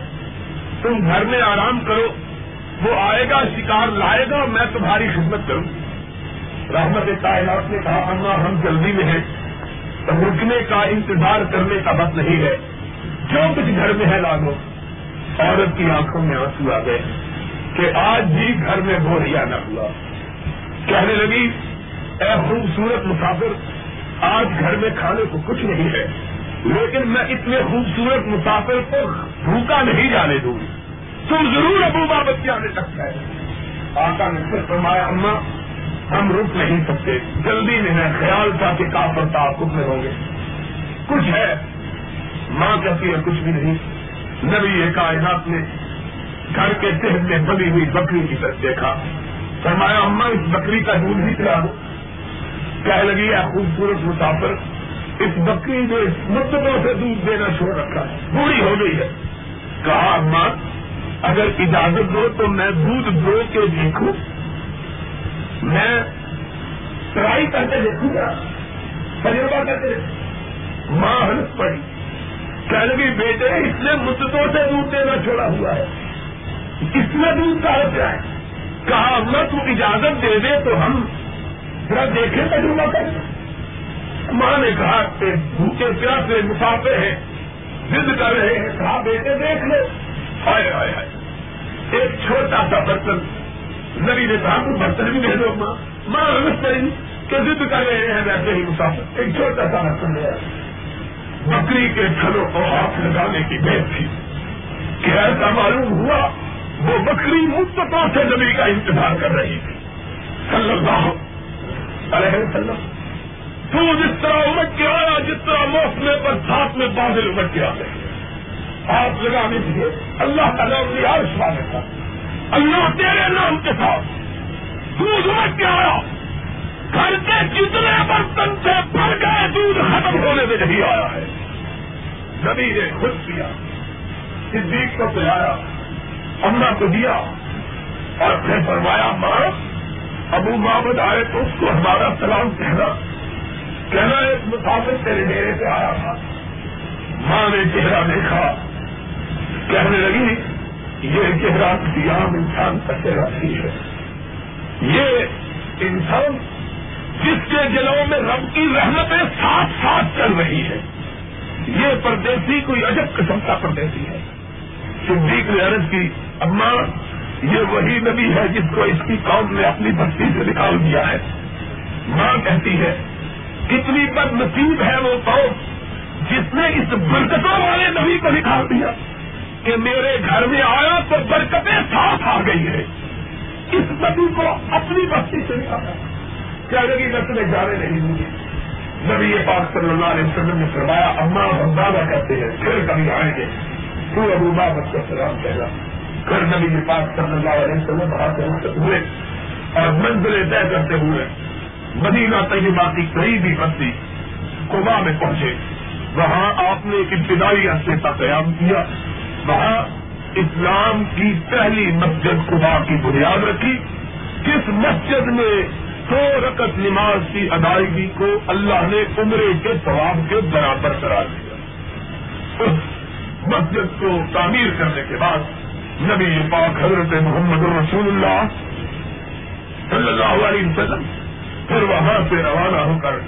تم گھر میں آرام کرو, وہ آئے گا شکار لائے گا, میں تمہاری خدمت کروں. رحمت کائنات نے کہا اماں ہم جلدی میں ہیں, رکنے کا انتظار کرنے کا وقت نہیں ہے, جو کچھ گھر میں ہے لا دو. عورت کی آنکھوں میں آنسو آ گئے کہ آج بھی گھر میں بوریا نہ ہوا. کہنے لگی اے خوبصورت مسافر, آج گھر میں کھانے کو کچھ نہیں ہے, لیکن میں اتنے خوبصورت مسافر کو بھوکا نہیں جانے دوں گی, تم ضرور ابو بابت کے آنے تک ہے. آقا نے پھر فرمایا اماں ہم رک نہیں سکتے, جلدی میں ہے, خیال تھا کہ کافر تعاقب میں ہوں گے. کچھ ہے؟ ماں کہتی ہے کچھ بھی نہیں. نبی کائنات نے گھر کے تحت میں بندھی ہوئی بکری کی طرف دیکھا, فرمایا اماں اس بکری کا دودھ ہی پلا دو. کہہ لگی ہے خوبصورت مسافر, اس بکری نے مدتوں سے دودھ دینا چھوڑ رکھا ہے, بوڑھی ہو گئی ہے. کہا اماں اگر اجازت دو تو میں دودھ دو کے دیکھوں, میں ٹرائی کرتے دیکھوں گا, تجربہ کرتے دیکھوں. ماں ہنس پڑی, کہہ لگی بیٹے اس نے مدتوں سے دودھ دینا چھوڑا ہوا ہے, اس میں دودھ کا ہو جائے. کہا اماں تو اجازت دے دے تو ہم ذرا دیکھیں, تجربہ کریں. ماں نے کہا کہ بھوکے پیاسے مسافر ہیں, ضد کر رہے ہیں. کہا بیٹے دیکھ لو. ہائے ہائے ہائے, ایک چھوٹا سا برتن. نبی نے کہا تو برتن بھی دے دو. ماں ماں ہمس پڑی کہ ضد کر رہے ہیں ویسے ہی مسافر, ایک چھوٹا سا برتن لے آئے. بکری کے کھلوں کو ہاتھ لگانے کی بے تھی کہ ایسا معلوم ہوا وہ بکری مدتوں سے نبی کا انتظار کر رہی تھی صلی اللہ علیہ وسلم. تو جس طرح امٹ کے آیا, جس طرح موسمے پر ساتھ میں بادل امٹ کے آ رہے ہیں, ہاتھ لگانے کے لیے اللہ کا نام لیا. شانے تھا اللہ تیرے نام کے ساتھ دودھ امٹ کے آیا. گھر کے جتنے برتن سے بھر گئے, دودھ ختم ہونے میں نہیں آیا ہے. نبی نے خود پیا, صدیق کو پلایا, اماں کو دیا, اور پھر فرمایا ماں ابو معبد آئے تو اس کو ہمارا سلام کہنا, کہنا ایک مسافر تیرے ڈیرے پہ آیا تھا. ماں نے چہرہ دیکھا, کہنے لگی یہ چہرہ کسی عام انسان کا چہرہ نہیں ہے, یہ انسان جس کے جلوں میں رب کی رحمتیں ساتھ ساتھ چل رہی ہے, یہ پردیسی کوئی عجب قسم کا پردیسی ہے. صدیق نے عرض کی اماں یہ وہی نبی ہے جس کو اس کی قوم نے اپنی بستی سے نکال دیا ہے. ماں کہتی ہے کتنی بد نصیب ہے وہ قوم جس نے اس برکتوں والے نبی کو نکال دیا, کہ میرے گھر میں آیا تو برکتیں ساتھ آ گئی ہے, اس نبی کو اپنی بستی سے نکالا. کیا لگی نسلیں جانے نہیں ہوں گی. نبی پاک صلی اللہ علیہ وسلم نے فرمایا اماں ہم دعویٰ کرتے ہیں پھر کبھی آئیں گے, تو ابو بابت کا سلام کہنا. پھر نبی پاک صلی اللہ علیہ وسلم وہاں سے رخصت ہوئے اور منزلیں طے کرتے ہوئے مدینہ طیبہ کی قریبی بستی قباء میں پہنچے. وہاں آپ نے ایک ابتدائی عرصے کا قیام کیا, وہاں اسلام کی پہلی مسجد قباء کی بنیاد رکھی. کس مسجد میں 100 رکعت نماز کی ادائیگی کو اللہ نے عمرے کے ثواب کے برابر قرار دیا. اس مسجد کو تعمیر کرنے کے بعد نبی پاک حضرت محمد رسول اللہ صلی اللہ علیہ وسلم پھر وہاں سے روانہ ہو کر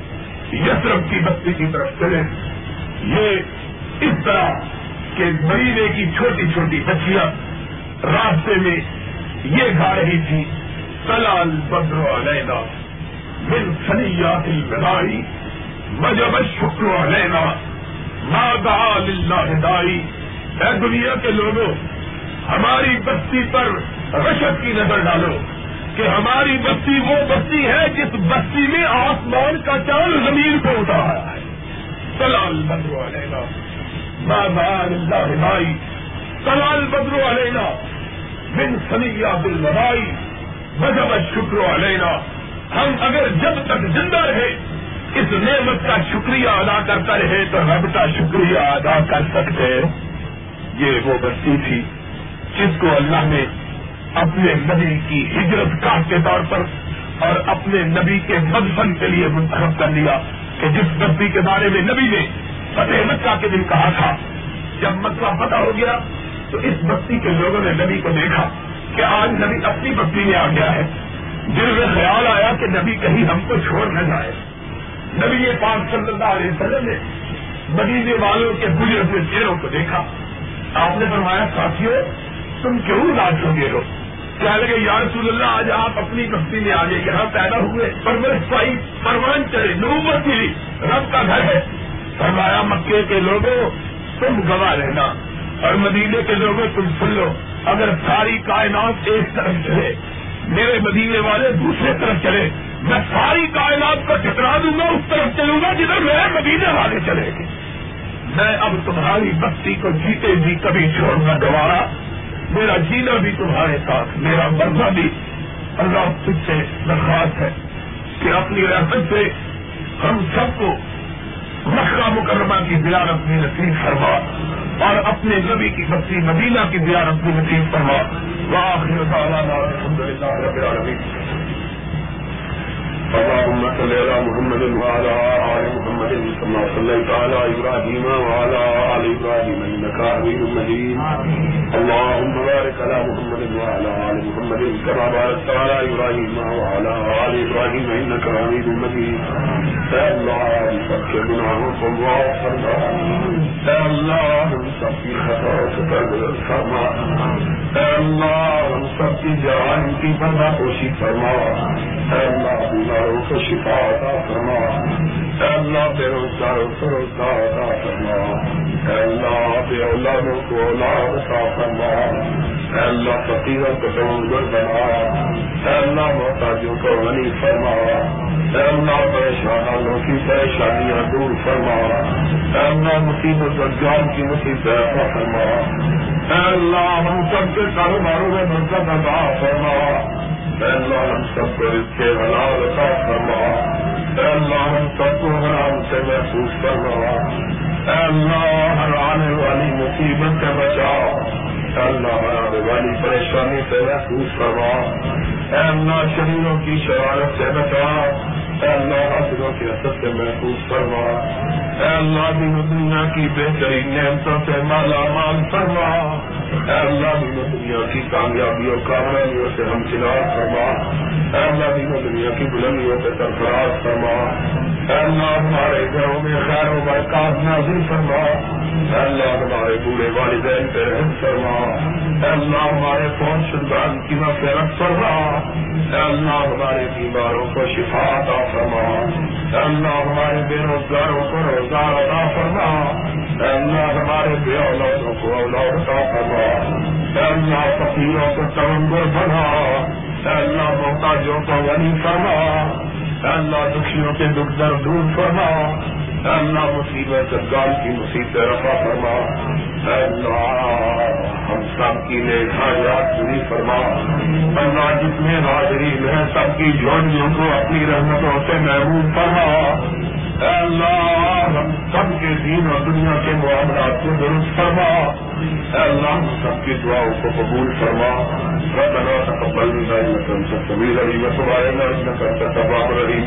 یثرب کی بستی کی طرف چلے. یہ اس طرح کہ مدینے کی چھوٹی چھوٹی بچیاں راستے میں یہ گا رہی تھی طلع البدر علینا من ثنیات الوداع وجب الشکر علینا ما دعا للہ داعی. اے دنیا کے لوگوں ہماری بستی پر رشک کی نظر ڈالو کہ ہماری بستی وہ بستی ہے جس بستی میں آسمان کا چاند زمین کو اٹھا ہے. طلال بدر علینا ما دعا للہ داعی طلال بدر علینا من ثنیات الوداع وجب الشکر علینا. ہم اگر جب تک زندہ رہے اس نعمت کا شکریہ ادا کرتا رہے تو رب کا شکریہ ادا کر سکتے. یہ وہ بستی تھی جس کو اللہ نے اپنے نبی کی ہجرت کا کے طور پر اور اپنے نبی کے مدفن کے لیے منتخب کر لیا کہ جس بستی کے بارے میں نبی نے فتح مکہ کے دن کہا تھا جب مکہ فتح ہو گیا تو اس بستی کے لوگوں نے نبی کو دیکھا کہ آج نبی اپنی بستی میں آ گیا ہے. دل میں خیال آیا کہ نبی کہیں ہم کو چھوڑ نہ جائے. نبی پاک صلی اللہ علیہ وسلم نے مدینے والوں کے بجے ہوئے چہروں کو دیکھا. آپ نے فرمایا ساتھیو تم کیوں لاش ہو گئے ہو؟ کہنے لگے یا رسول اللہ آج آپ اپنی بستی میں آ گئے. یہاں پیدا ہوئے پرورش پائی پروان چلے نبوت ملی رب کا گھر ہے. فرمایا مکے کے لوگوں تم گواہ رہنا اور مدینے کے لوگوں تم سن لو اگر ساری کائنات ایک طرف چلے میرے مدینے والے دوسرے طرف چلے میں ساری کائنات کو ٹکرا دوں گا اس طرف چلوں گا جدھر میرے مدینے والے چلے گے. میں اب تمہاری بستی کو جیتے بھی کبھی چھوڑنا دوبارہ میرا جینا بھی تمہارے ساتھ میرا مرنا بھی. اللہ تجھ سے درخواست ہے کہ اپنی رحمت سے ہم سب کو مکہ مکرمہ کی زیارت میں نصیب فرما اور اپنے نبی کی بستی مدینہ کی زیارت میں نصیب فرما. وآخر دعوانا الحمد للہ رب العالمین. اللهم صل على محمد وعلى آل محمد كما صليت على إبراهيم وعلى آل إبراهيم إنك حميد مجيد. اللهم بارك على محمد وعلى آل محمد كما باركت على إبراهيم وعلى آل إبراهيم إنك حميد مجيد. يا الله سب کے گناہوں کو معاف فرما. يا الله ہم سب کی خطاؤں سے درگزر فرما. يا الله ہم سب کی جان کی پروا پوشی فرما. يا الله کو شفا عطا فرما. اے اللہ بے روزگاروں کو روزگار عطا فرما. اے اللہ بے اولادوں کو اولاد عطا فرما. اے اللہ فقیروں کو ضرورت بنا. اے اللہ محتاجوں کو غنی فرما. اے اللہ پریشانوں کی پریشانیاں دور فرما. اے اللہ مصیبت اور جان کی مصیبت عطا فرما. اے اللہ ہم سب کے کاروباروں میں برکت عطا فرما. اے اللہ ہم سب کو اس کے حلال عطا فرما. اے اللہ ہم سب کو حرام سے محفوظ فرما. اے اللہ ہر آنے والی مصیبت سے بچاؤ. اے اللہ ہر آنے والی پریشانی سے محفوظ فرما. اے اللہ شریروں کی شرارت سے بچاؤ. اے اللہ حاضروں کے حسد سے محفوظ فرما. اے اللہ دین و دنیا کی بہترین نعمتوں سے مالا مال فرما. اے اللہ دین و دنیا کی کامیابیوں کامرانیوں سے ہم کنار فرما. اے اللہ دین و دنیا کی بلندیوں سے سرفراز فرما. اے اللہ ہمارے گھروں میں خیر و برکات نازل فرما. اے اللہ ہمارے بوڑھے والدین پہ رحم فرما. اے اللہ ہمارے فوج شدگان کی مغفرت فرما. اے اللہ ہمارے بیماروں کو شفا عطا فرما. اے اللہ ہمارے بے روزگاروں کو روزگار عطا فرما. اے اللہ ہمارے بے اولادوں کو اولاد عطا فرما. اے اللہ فقیروں کو تمنگر بنا. اے اللہ محتاجوں کو غنی فرما. اے اللہ دکھیوں کے دکھ درد دور فرما. اے اللہ مصیبت زدگان کی مصیبت رفع فرما. اے اللہ ہم سب کی نیک حاجات پوری فرما. اللہ جتنے حاضرین ہیں سب کی جوڑیوں کو اپنی رحمتوں سے محفوظ فرما. اے اللہ ہم سب کے دین اور دنیا کے معاملات کو درست فرما. اے اللہ ہم سب کی دعاؤں کو قبول فرما. ربنا تقبل منا انك انت السميع العليم وتب علينا انك انت التواب الرحيم.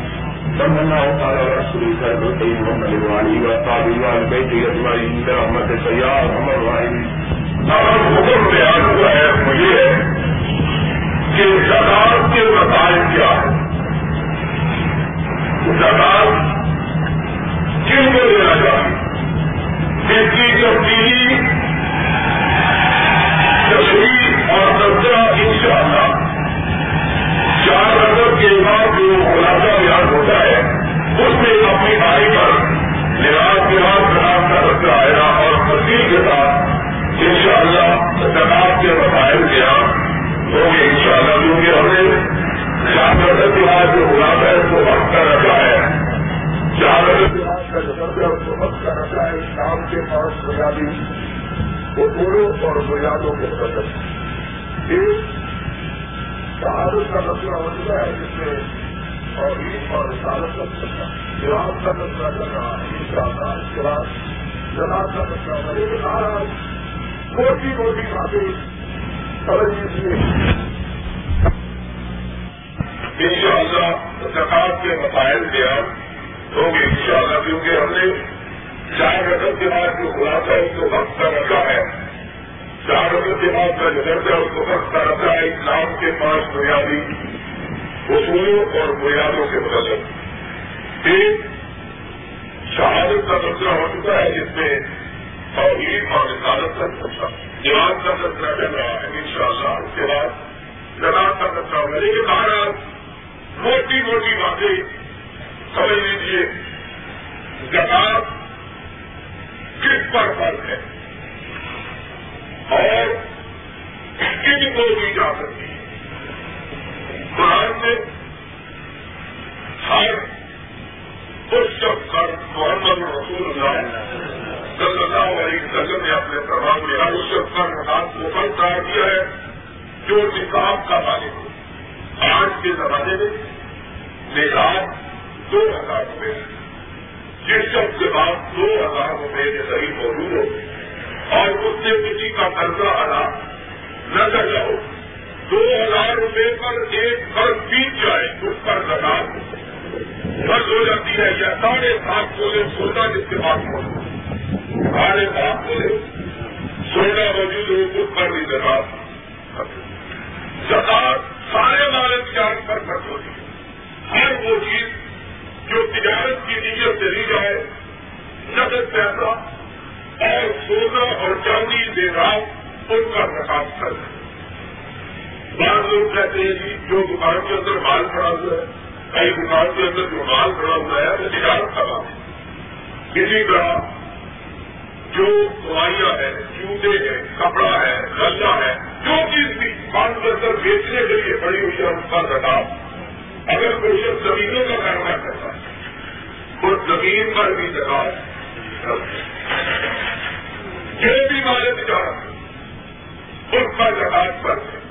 صلی اللہ تعالی علی رسولک الکریم محمد علی و صحبہ و آل بیتہ اجمعین برحمتک یا ارحم الراحمین. مجھے ہے کہ زکوۃ کے مسائل کیا ہے؟ زکوۃ کن کو دینا چاہیے؟ اس کی تفصیلی تشریح اور تذکرہ انشاءاللہ 4 رکعت کے بعد جو خلاصہ بیان ہوتا ہے اس میں اپنی باری پر نماز کے بعد نماز کا تذکرہ آئے گا اور تفصیل کے ساتھ انشاءاللہ زکوۃ کے مسائل بیان ہوں گے انشاءاللہ. کیونکہ ہم نے 4 رکعت کے بعد جو خلاصہ ہے اس کو وقت کا رکھا ہے. 4 رکعت کا رکھا ہے شام کے 5 بنیادی اصولوں اور بنیادوں کے مطلب. ایک شہادت کا مسئلہ ہوتا ہے جس میں توحید اور رسالت کا مسئلہ، جہاد کا مسئلہ کر رہا ہے، اس کے بعد جہاد کا مسئلہ کر رہا ہے، موٹی موٹی باتیں سمجھ لیجیے۔ ان شاء اللہ زکوٰۃ کے مسائل بیان ہوں گے ان شاء اللہ، کیونکہ ہم نے چار رقم کے بعد جو خلاصہ اس کو وقت کا رکھا ہے، چار رقم کے بعد کا جو درجہ اس کو وقت کا رکھا ہے، اسلام کے پانچ بنیادی اصولوں اور بنیادوں کے متعلق۔ ایک شہادت کا خطرہ ہو چکا ہے جس میں توحید اور رسالت کا خطرہ، جہاد کا خطرہ چل رہا ہے ان شاء اللہ، اس کے بعد جہاد کا خطرہ ہوگا۔ لیکن بہرحال موٹی موٹی باتیں سمجھ لیجیے، زکوٰۃ کس پر فرض ہے اور کن کو دی جا سکتی ہے۔ قرآن میں ہر اس شخص پر محمد رسول اللہ صلی اللہ علیہ وسلم نے اپنے پرواہ میں ہر اس شخص پر ہاتھ مقرر قرار دیا ہے جو نصاب کا مالک ہو۔ آج کے زمانے میں نصاب 2000 روپے ہے، جس شخص کے بعد 2000 روپے کے قریب موجود ہو اور اس سے کسی کا قرضہ ادا نہ کر جاؤ، 2000 روپے پر ایک فرض بیت جائے اس پر زکوٰۃ فرض ہو جاتی ہے، یا 7.5 تولے سونا جس کے پاس موجود ہو، 7.5 تولے سونا موجود ہو اس پر بھی زکوٰۃ۔ زکوٰۃ سارے مال تجارت پر خرچ ہوتی ہے، ہر وہ چیز جو تجارت کی نیت سے لی جائے، نقد پیسہ اور سونا اور چاندی زیورات ان کا زکوٰۃ خرچ ہے۔ بعض لوگ کہتے ہیں کہ جو دکان کے اندر مال پڑا ہوا ہے، کئی دکان کے اندر جو مال پڑا ہوا ہے وہ تجارت کا مال ہے۔ اسی طرح جو دوائیاں ہیں، جوتے ہیں، کپڑا ہے، غلہ ہے، جو چیز بھی دکان کے اندر بیچنے کے لیے پڑی ہوئی ہے اس کا زکوٰۃ۔ اگر کوئی شخص زمینوں کا کاروبار کرتا ہے، اس زمین پر بھی زکوٰۃ۔ جو بھی مال تجارت اس کا زکوٰۃ پر ہے۔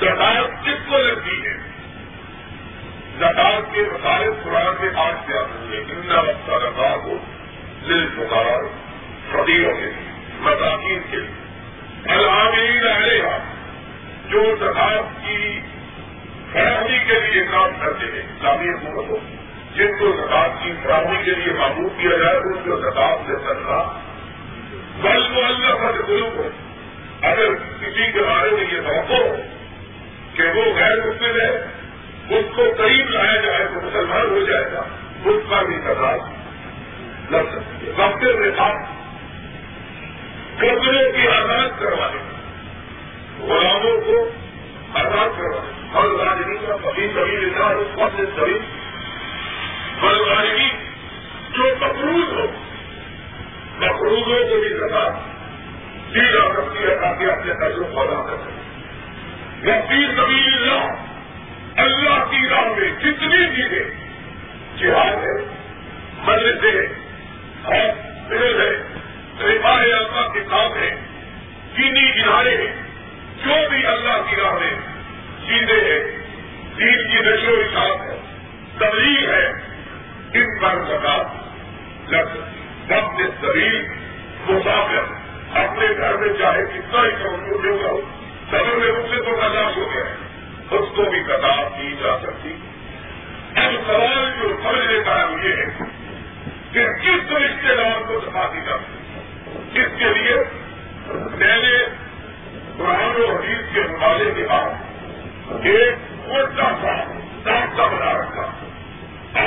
زکوٰۃ کس کو لگتی ہے؟ زکوٰۃ کے مسائل قرآن کے 8 بیان ہوئے، اتنا وقت رکھا ہو للفقراء فقیروں کے لیے، مساکین کے لیے، العاملین علیہا جو زکوٰۃ کی فراہمی کے لیے کام کرتے ہیں، اسلامی حکومتوں جن کو زکوٰۃ کی فراہمی کے لیے معمول کیا جائے ان کو زکوٰۃ سے سرکار والمؤلفۃ قلوبہم۔ اگر کسی کے بارے میں یہ توقع ہو کہ وہ غیر مسلم ہے، اس کو قریب لایا جائے تو مسلمان ہو جائے گا، اس کا بھی زکوٰۃ لگ سکتی ہے۔ وقت نصاب قبضوں کی آزاد کروانے، غلاموں کو آزاد کروانے، اور غالبی کا کبھی کبھی نظام اس وقت کبھی غالبی جو مقروض ہو، مقروضوں کو بھی زکوٰۃ دی جا سکتی ہے تاکہ اپنے قرضوں کو ادا کر سکیں۔ فی سبیل اللہ، اللہ کی راہ میں جتنی چیزیں، جہاد ہے، مدرسے ہے، پیل ہے، رفا ہے، اللہ کے کام ہے، دینی ادارے ہیں، جو بھی اللہ کی راہ میں چیزیں ہیں، دین کی نشو و اشاعت ہے، تبلیغ ہے، ان پر زکوٰۃ لگ سکتی۔ اپنے سبیل مسافر اپنے گھر میں چاہے کتنا ہی کمزور ہو جاؤ، سبر میں اس سے تو ناراض ہو گیا ہے، اس کو بھی زکوٰۃ دی جا سکتی۔ اب سوال جو سمجھنے کا یہ ہے کہ کس رشتے دار کو زکوٰۃ دی جا سکتی، اس کے لیے میں نے قرآن و حدیث کے حوالے کے بعد ایک موٹا سا ضابطہ بنا رکھا،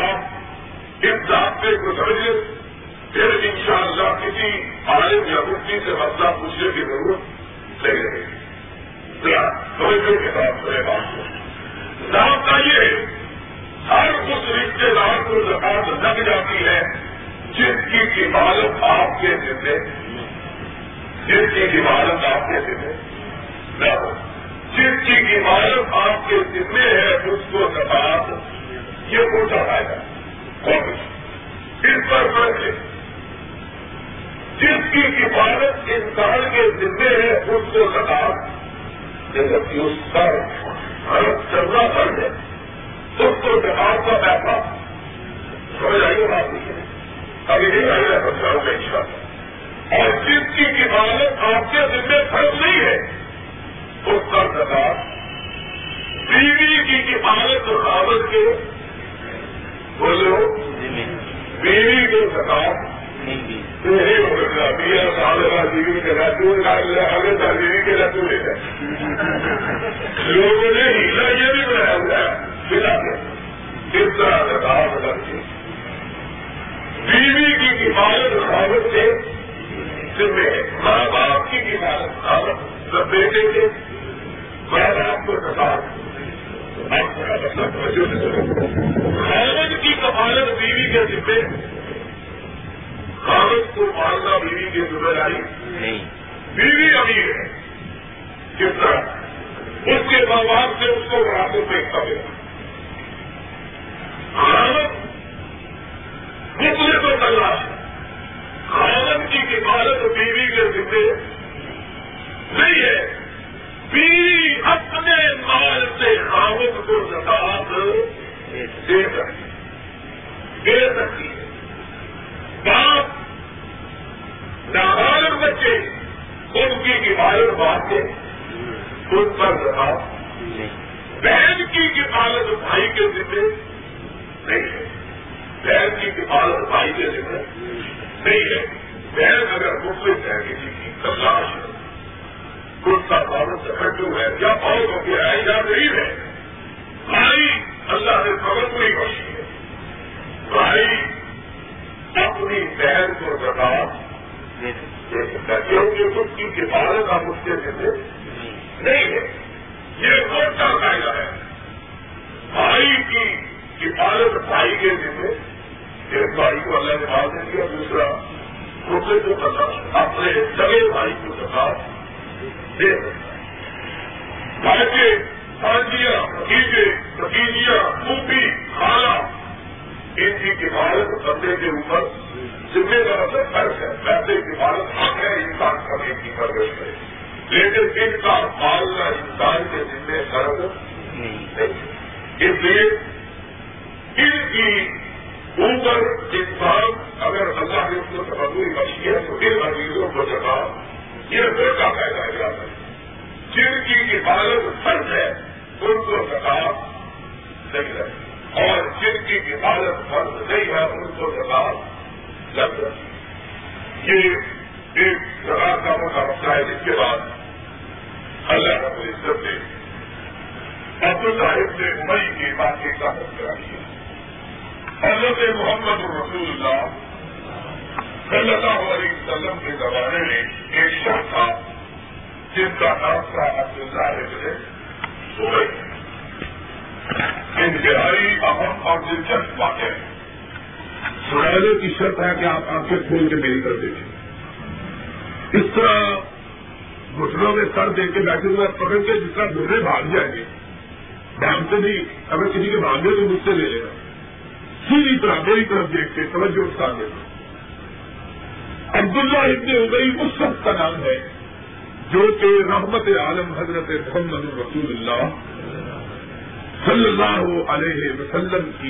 آپ اس ضابطے کو سمجھیں، پھر انشاءاللہ کسی عالم یا مفتی سے مسئلہ پوچھنے کی ضرورت نہیں رہے گی۔ کے ساتھ بات کا یہ ہے، ہر اس رشتے دار کو زکوٰۃ لگ جاتی ہے جس کی عبادت آپ کے ذمہ، جس کی عبادت آپ کے ذمہ نہ ہو، جس کی عبادت آپ کے ذمہ ہے اس کو زکوٰۃ، یہ موٹا فائدہ اور اس پر فرق ہے۔ جس کی عبادت انسان کے ذمہ ہے اس کو زکوٰۃ جبکہ اس پر ہر چلنا فرض ہے، اس کو مسجد کی عبادت آپ کے ذمہ فرض نہیں ہے تو فرض ادا بیوی کی عبادت اور عورت کے بولو بیوی کے زکات بیوی کے لاتو بیوی کے لاتو لے گئے لوگوں نے ہیلا یہ بھی بنایا ہوا ہے بلا کے اس طرح زکات ادا کی بیوی کی عبادت اور عورت کے ماں باپ کی عبادت اور بیٹے کے ماں باپ کو خاوند کی کفالت بیوی کے ذمے خاوند کو ماننا بیوی کے ذمہ داری نہیں بیوی امیر ہے کس طرح اس کے ماں باپ سے اس کو راتوں میں کرے خاوند دوسرے کو کرنا خاوند کی عبادت بیوی کے ذمہ نہیں ہے بیوی اپنے مال سے خاوند کو زکات دے سکتی ہے باپ نابالغ بچے ان کی عبادت بات ہے ان پر زکات بہن کی عبادت بھائی کے ذمہ نہیں ہے بہن کی عبادت بھائی کے ذمہ نہیں ہے بہن اگر مفلس ہے کسی کی تلاش ہے خود کا بہت سکھو ہے یا بہت ہو گیا ہے یا غریب ہے بھائی اللہ نے سبق نہیں بخشی ہے بھائی اپنی بہن کو زکات دے سکتا کیونکہ خود کی عبادت آپ اس کے ذمہ نہیں ہے یہ خود کا قاعدہ ہے بھائی کی عبادت بھائی کے ذمہ ایک بھائی کو اللہ نے بات دے دیا دوسرا دوسرے کو پتا اپنے سگے بھائی کو پتا دے بھائی کے سانجیاں بھتیجے بھتیجیاں پھوپھی خالہ ان کی عبادت بندے کے اوپر ذمہ دار سے فرض ہے بندے کی عبادت حق ہے انسان کرنے کی فرض ہے لیکن ان کا پالنا انسان کے ذمہ فرض نہیں اس لیے ان کی اوپر انسان اگر اللہ نے اس کو تبدیلی بخشی ہے تو ان عزیزوں کو جگہ یہ فرقہ پیدا کیا ہے جن کی عبادت فرض ہے ان کو زکات نہیں رہے اور جن کی عبادت فرض نہیں ہے ان کو زکات لگ رہی یہ ایک زکات کا موقع ہوتا ہے جس کے بعد اللہ رب العزت نے عبداللہ ابن ابی کے واقعے کا تذکرہ کیا حضرت محمد رسول اللہ صلی اللہ علیہ وسلم کے زمانے میں ایک شخص تھا جن کا نام تھا عبداللہ ابن زبیر انتہائی اہم اور دلچسپ واقعہ ہے سنانے کی شرط ہے کہ آپ آنکھیں کھول کے میری طرف دیکھیں اس طرح گھٹنوں میں سر دے کے بیٹھے ہوئے پکڑ کے جس طرح گھٹنے بھاگ جائیں گے ہم سے بھی اگر کسی کے بھاگے تو مجھ سے لے لینا سیدھی طرح میری طرف دیکھ کے توجہ سامنے عبداللہ ابن ابی اس شخص کا نام ہے جو کہ رحمت عالم حضرت محمد رسول اللہ صلی اللہ علیہ وسلم کی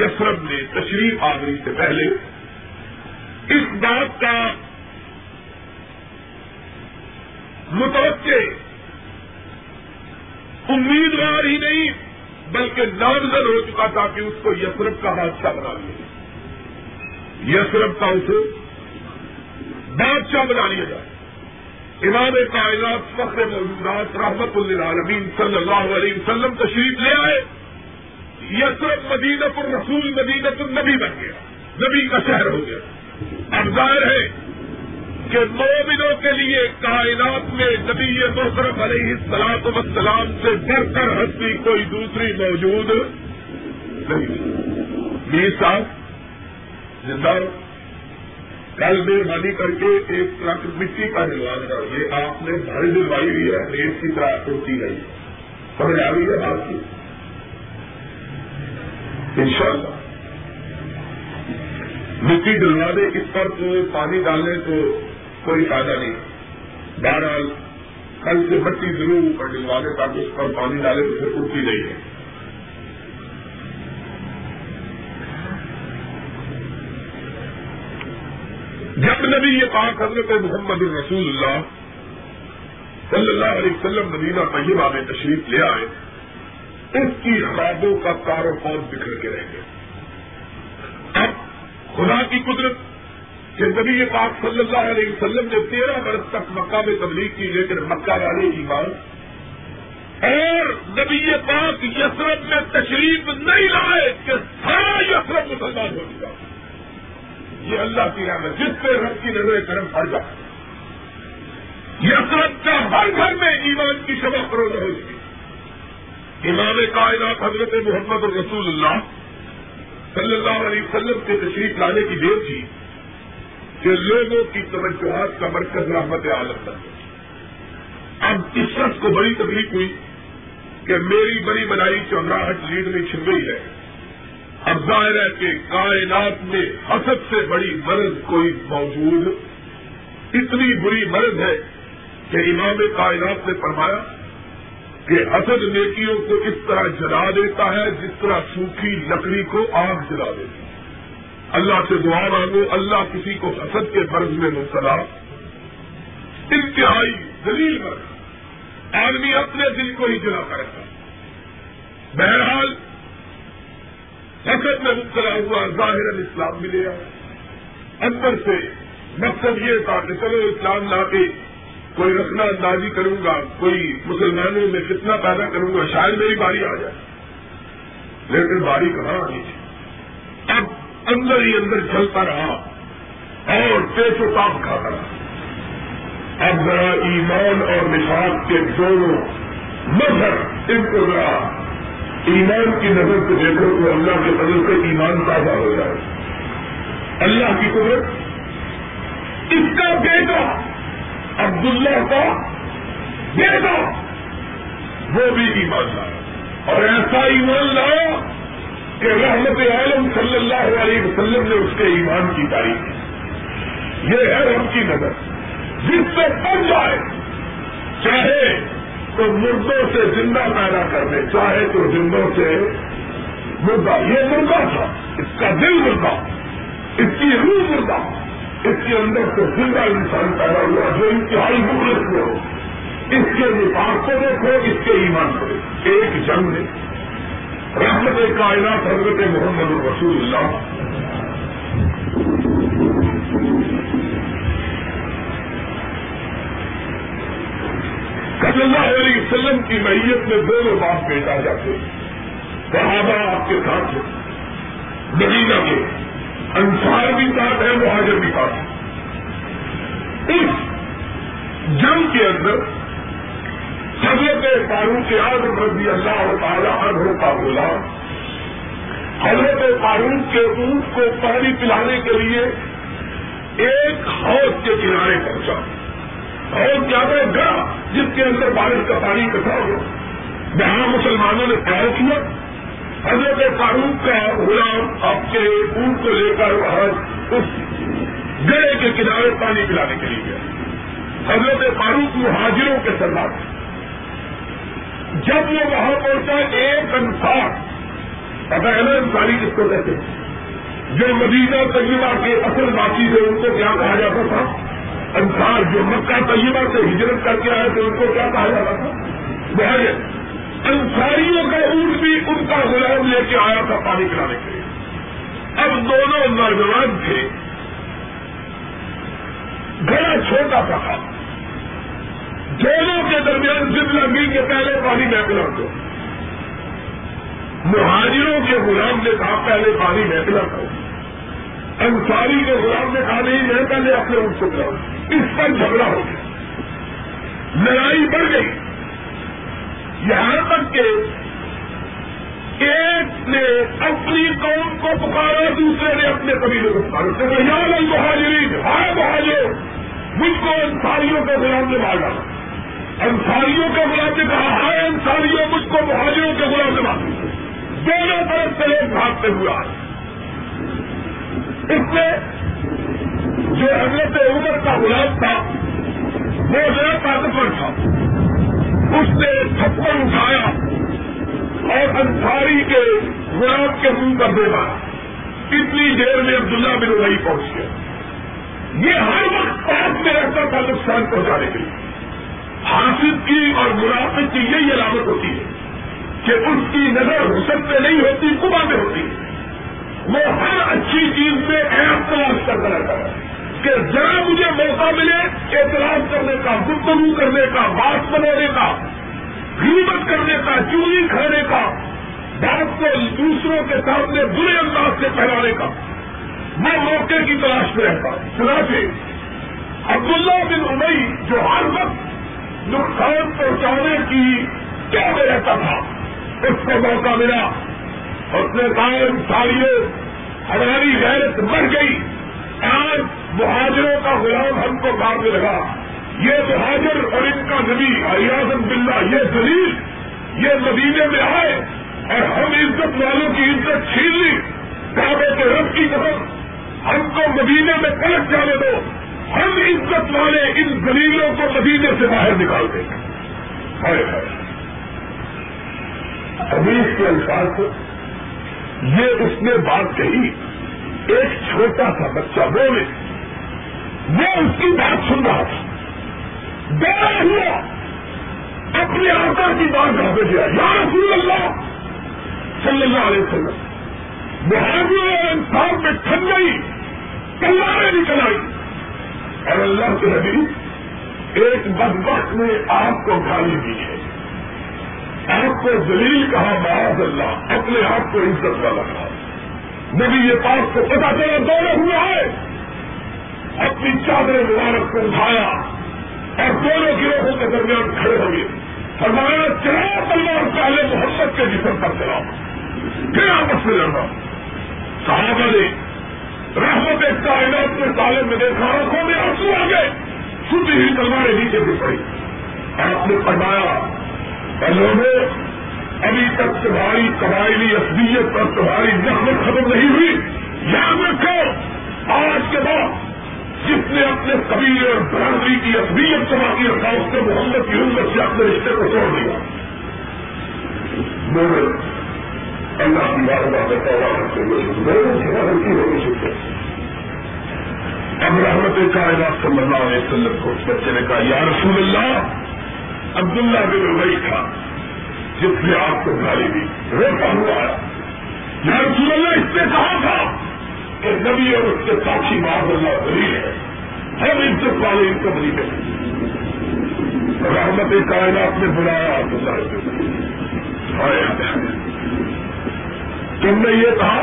یثرب میں تشریف آوری سے پہلے اس بات کا متوقع امیدوار ہی نہیں بلکہ نامزد ہو چکا تھا کہ اس کو یثرب کا بادشاہ بنا لیا یثرب کا اسے بادشاہ بنا لیا جائے امام کائنات فخر موجودات رحمت للعالمین صلی اللہ علیہ وسلم تشریف لے آئے یثرب مدینہ الرسول مدینہ النبی بن گیا نبی کا شہر ہو گیا اب ظاہر ہے کہ مومنوں کے لیے کائنات میں نبی محترم علیہ الصلوۃ والسلام سے بڑھ کر ہستی کوئی دوسری موجود نہیں میر صاحب زندہ کل مہربانی کر کے ایک ٹرک مٹی کا دلوان کر یہ آپ نے بھاری دلوائی ہوئی ہے ریس کی طرح ہوتی گئی سمجھ آ رہی ہے آپ کی ان شاء اللہ مٹی دلوانے اس پر تو پانی ڈالنے کو کوئی فائدہ نہیں بہرحال کل سے مٹی ضرور اوپر ڈلوانے تاکہ اس پر پانی ڈالے تو پھر اٹھتی نہیں ہے جب نبی یہ پاک حضرت محمد الرسول اللہ صلی اللہ علیہ وسلم مدینہ طیبہ میں تشریف لے آئے، اس کی خوابوں کا کار و فون بکھر کے رہ گئے. اب خدا کی قدرت کہ نبی پاک صلی اللہ علیہ وسلم نے 13 برس تک مکہ میں تبلیغ کی، لیکن مکہ والے ایمان اور نبی پاک یثرب میں تشریف نہیں لائے کہ سارا یثرب مسلمان ہو گیا. یہ اللہ کی رحمت، جس پہ رب کی نظر کرم پڑ جائے یثرب کا ہر گھر میں ایمان کی شمع فروغ ہو گئی. امام کائنات حضرت محمد رسول اللہ صلی اللہ علیہ وسلم کے تشریف لانے کی دیر تھی کہ لوگوں کی توجہات کا مرکز رحمت عالم تھا. اب عشرت کو بڑی تکلیف ہوئی کہ میری بڑی بنائی چوراہٹ لیڈ میں چھن گئی ہے. اب ظاہر ہے کہ کائنات میں حسد سے بڑی مرض کوئی موجود، اتنی بری مرض ہے کہ امام کائنات نے فرمایا کہ حسد نیکیوں کو اس طرح جلا دیتا ہے جس طرح سوکھی لکڑی کو آگ جلا دیتی ہے. اللہ سے دعا مانگو اللہ کسی کو حسد کے مرض میں مبتلا، انتہائی ذلیل مرض، آدمی اپنے دل کو ہی جلا کرتا ہے. بہرحال حسد میں مبتلا ہوا، ظاہراً اسلام بھی لے آیا، اندر سے مقصد یہ تھا کہ چلو اسلام لا کے کوئی رکھنا اندازی کروں گا، کوئی مسلمانوں میں کتنا پیدا کروں گا، شاید میری باری آ جائے. لیکن باری کہاں آئی تھی، اب اندر ہی اندر چلتا رہا اور پیش و تاب کھاتا رہا. اب ذرا ایمان اور نفاق کے دونوں نظر ان کو ذرا ایمان کی نظر سے دیکھو تو اللہ کے نظر سے ایمان تازہ ہو جائے. اللہ کی قدرت، اس کا بیٹا عبداللہ کا بیٹا وہ بھی ایمان لایا، اور ایسا ایمان لایا کہ رحمت عالم صلی اللہ علیہ وسلم نے اس کے ایمان کی تعریف کی. یہ ہے رب کی نظر، جس سے پڑ جائے، چاہے تو مردوں سے زندہ پیدا کر دے، چاہے تو زندوں سے مردہ. یہ مردہ تھا، اس کا دل مردہ، اس کی روح مردہ، اس کے اندر سے زندہ انسان پیدا ہوا جو انتہائی مغلق میں ہو. اس کے نفاق کو دیکھو، اس کے ایمان کو دیکھو. ایک جنگ میں رحمت کائنات حضرت محمد الرسول اللہ صلی اللہ علیہ وسلم کی معیت میں دونوں باپ بیٹا جاتے، صحابہ آپ کے ساتھ ہیں، مدینہ کے انصار بھی ساتھ ہیں، مہاجر بھی ساتھ ہیں. اس جنگ کے اندر حضرت فاروق اعظم رضی اللہ تعالیٰ عنہ کا غلام حضرت فاروق کے اونٹ کو پانی پلانے کے لیے ایک حوض کے کنارے پہنچا. حوض زیادہ گڑا جس کے اندر بارش کا پانی اکٹھا ہو، جہاں مسلمانوں نے پیر کیا. حضرت فاروق کا غلام آپ کے اونٹ کو لے کر اس گڑے کے کنارے پانی پلانے کے لیے گیا. حضرت فاروق مہاجروں کے سردار تھے. جب وہ وہاں پہنچا، ایک انصار، پتہ ہے نا انصاری کس کو کہتے ہیں، جو مدینہ طیبہ کے اصل باقی تھے ان کو کیا کہا جاتا تھا؟ انصار. جو مکہ طیبہ سے ہجرت کر کے آئے تھے ان کو کیا کہا جاتا تھا؟ مہاجر. انصاریوں کا اونٹ بھی ان کا غلام لے کے آیا تھا پانی پلانے کے لیے. اب دونوں نوجوان تھے، گھڑا چھوٹا تھا، دونوں کے درمیان ضد لگی کہ پہلے پانی میں پلا دو. مہاجروں کے غلام نے کہا پہلے پانی میں پلا دو. انصاری کے غلام نے کہا نہیں میں پہلے اپنے اونٹ کو پلاؤں. اس پر جھگڑا ہو گیا، لڑائی بڑھ گئی، یہاں تک کہ ایک نے اپنی قوم کو پکارا، دوسرے نے اپنے قبیلے کو پکارا. یا المہاجرین، ہائے مہاجر، مجھ کو انصاریوں کے غلام نے مارا. انصاریوں کے غلام نے کہا ہائے انصاریوں، مجھ کو مہاجروں کے غلام نے مارا. دونوں طرف سے لوگ بھاگتے ہوئے آئے. اس میں جو حضرت عمر کا غلام تھا وہ ذرا طاقتور تھا، اس نے تھپڑ اٹھایا اور انصاری کے غلام کے منہ پر دے مارا. اتنی دیر میں عبداللہ بن ابی پہنچ گیا. یہ ہر وقت پاس میں رہتا تھا نقصان پہنچانے کے لیے. حاسد کی اور منافق کی یہی علامت ہوتی ہے کہ اس کی نظر حسد پہ نہیں ہوتی, قبا میں ہوتی ہے. وہ ہر اچھی چیز پہ ایپ تلاش کرتا رہتا ہے کہ ذرا مجھے موقع ملے اعتراض کرنے کا, گفتگو کرنے کا, بات بنانے کا, غیبت کرنے کا, چوری کھانے کا, بات کو دوسروں کے سامنے برے انداز سے پھیلانے کا. میں موقع کی تلاش میں رہتا ہوں. چنانچہ عبداللہ بن ابی جو ہر وقت نقصان پہنچانے کی کیا میں رہتا تھا, اس کو موقع ملا, اس نے قائم ساڑیوں ہماری غیرت مر گئی, آج مہاجروں کا غلام ہم کو کام میں لگا. یہ مہاجر اور ان کا نبی عیاذ باللہ یہ ذلیل, یہ مدینے میں آئے اور ہم عزت والوں کی عزت چھین لی. کعبے کے رب کی قسم, ہم کو مدینے میں پلٹ جانے دو, ہم عزت والے ان ذلیلوں کو مدینے سے باہر نکال دیں. حدیث کے الفاظ یہ اس نے بات کہی, ایک چھوٹا سا بچہ بولے, وہ اس کی بات سن رہا تھا, ڈرا ہوا اپنے آقا کی بات کر دیا, یا رسول اللہ صلی اللہ علیہ وسلم. مہاجر اور انصار میں ٹھن گئی, تلواریں نکل آئی, اور اللہ کے نبی ایک بدبخت نے آپ کو گالی دی ہے, آپ کو ذلیل کہا, معاذ اللہ, اپنے آپ کو عزت والا کہا. نبی یہ پاک کو پتا چلا دونوں ہوا ہے, اپنی چادر مبارک کو اٹھایا اور دونوں گروہوں کے درمیان کھڑے ہوئے, فرمایا چلاؤ تلوار پہلے محمد کے جسم پر چلاؤ, پھر آپس میں لڑنا. صحابہ نے رحمت کائنات کے تالے میں دیکھا, آنکھوں میں آنسو آ گئے, چھوٹی ہوئی تلواریں نیچے بھی پڑی. آپ نے فرمایا لوگوں, ابھی تک تمہاری قبائلی اصلیت اور تمہاری نفرت ختم نہیں ہوئی, یاد رکھو آج کے بعد جس نے اپنے قبیلے اور برادری کی اصلیت جمع کی رکھا, اس نے محمد کی امت سے اپنے رشتے کو چھوڑ دیا. میرے اللہ کی بارگاہ میں توبہ کرتے ہوئے اب رحمت کائنات صلی اللہ علیہ وسلم کو اس بچے نے کہا, یا رسول اللہ, عبداللہ بن ابی تھا جس نے آپ کو گالی دی, روتا ہوا آیا, یا رسول اللہ اس نے کہا تھا کہ نبی اور اس کے ساتھی معاذ اللہ ذلیل ہے, ہم عزت والے ان کو نہیں کریں. رحمت کائنات نے بلایا عبداللہ بن ابی, تم نے یہ کہا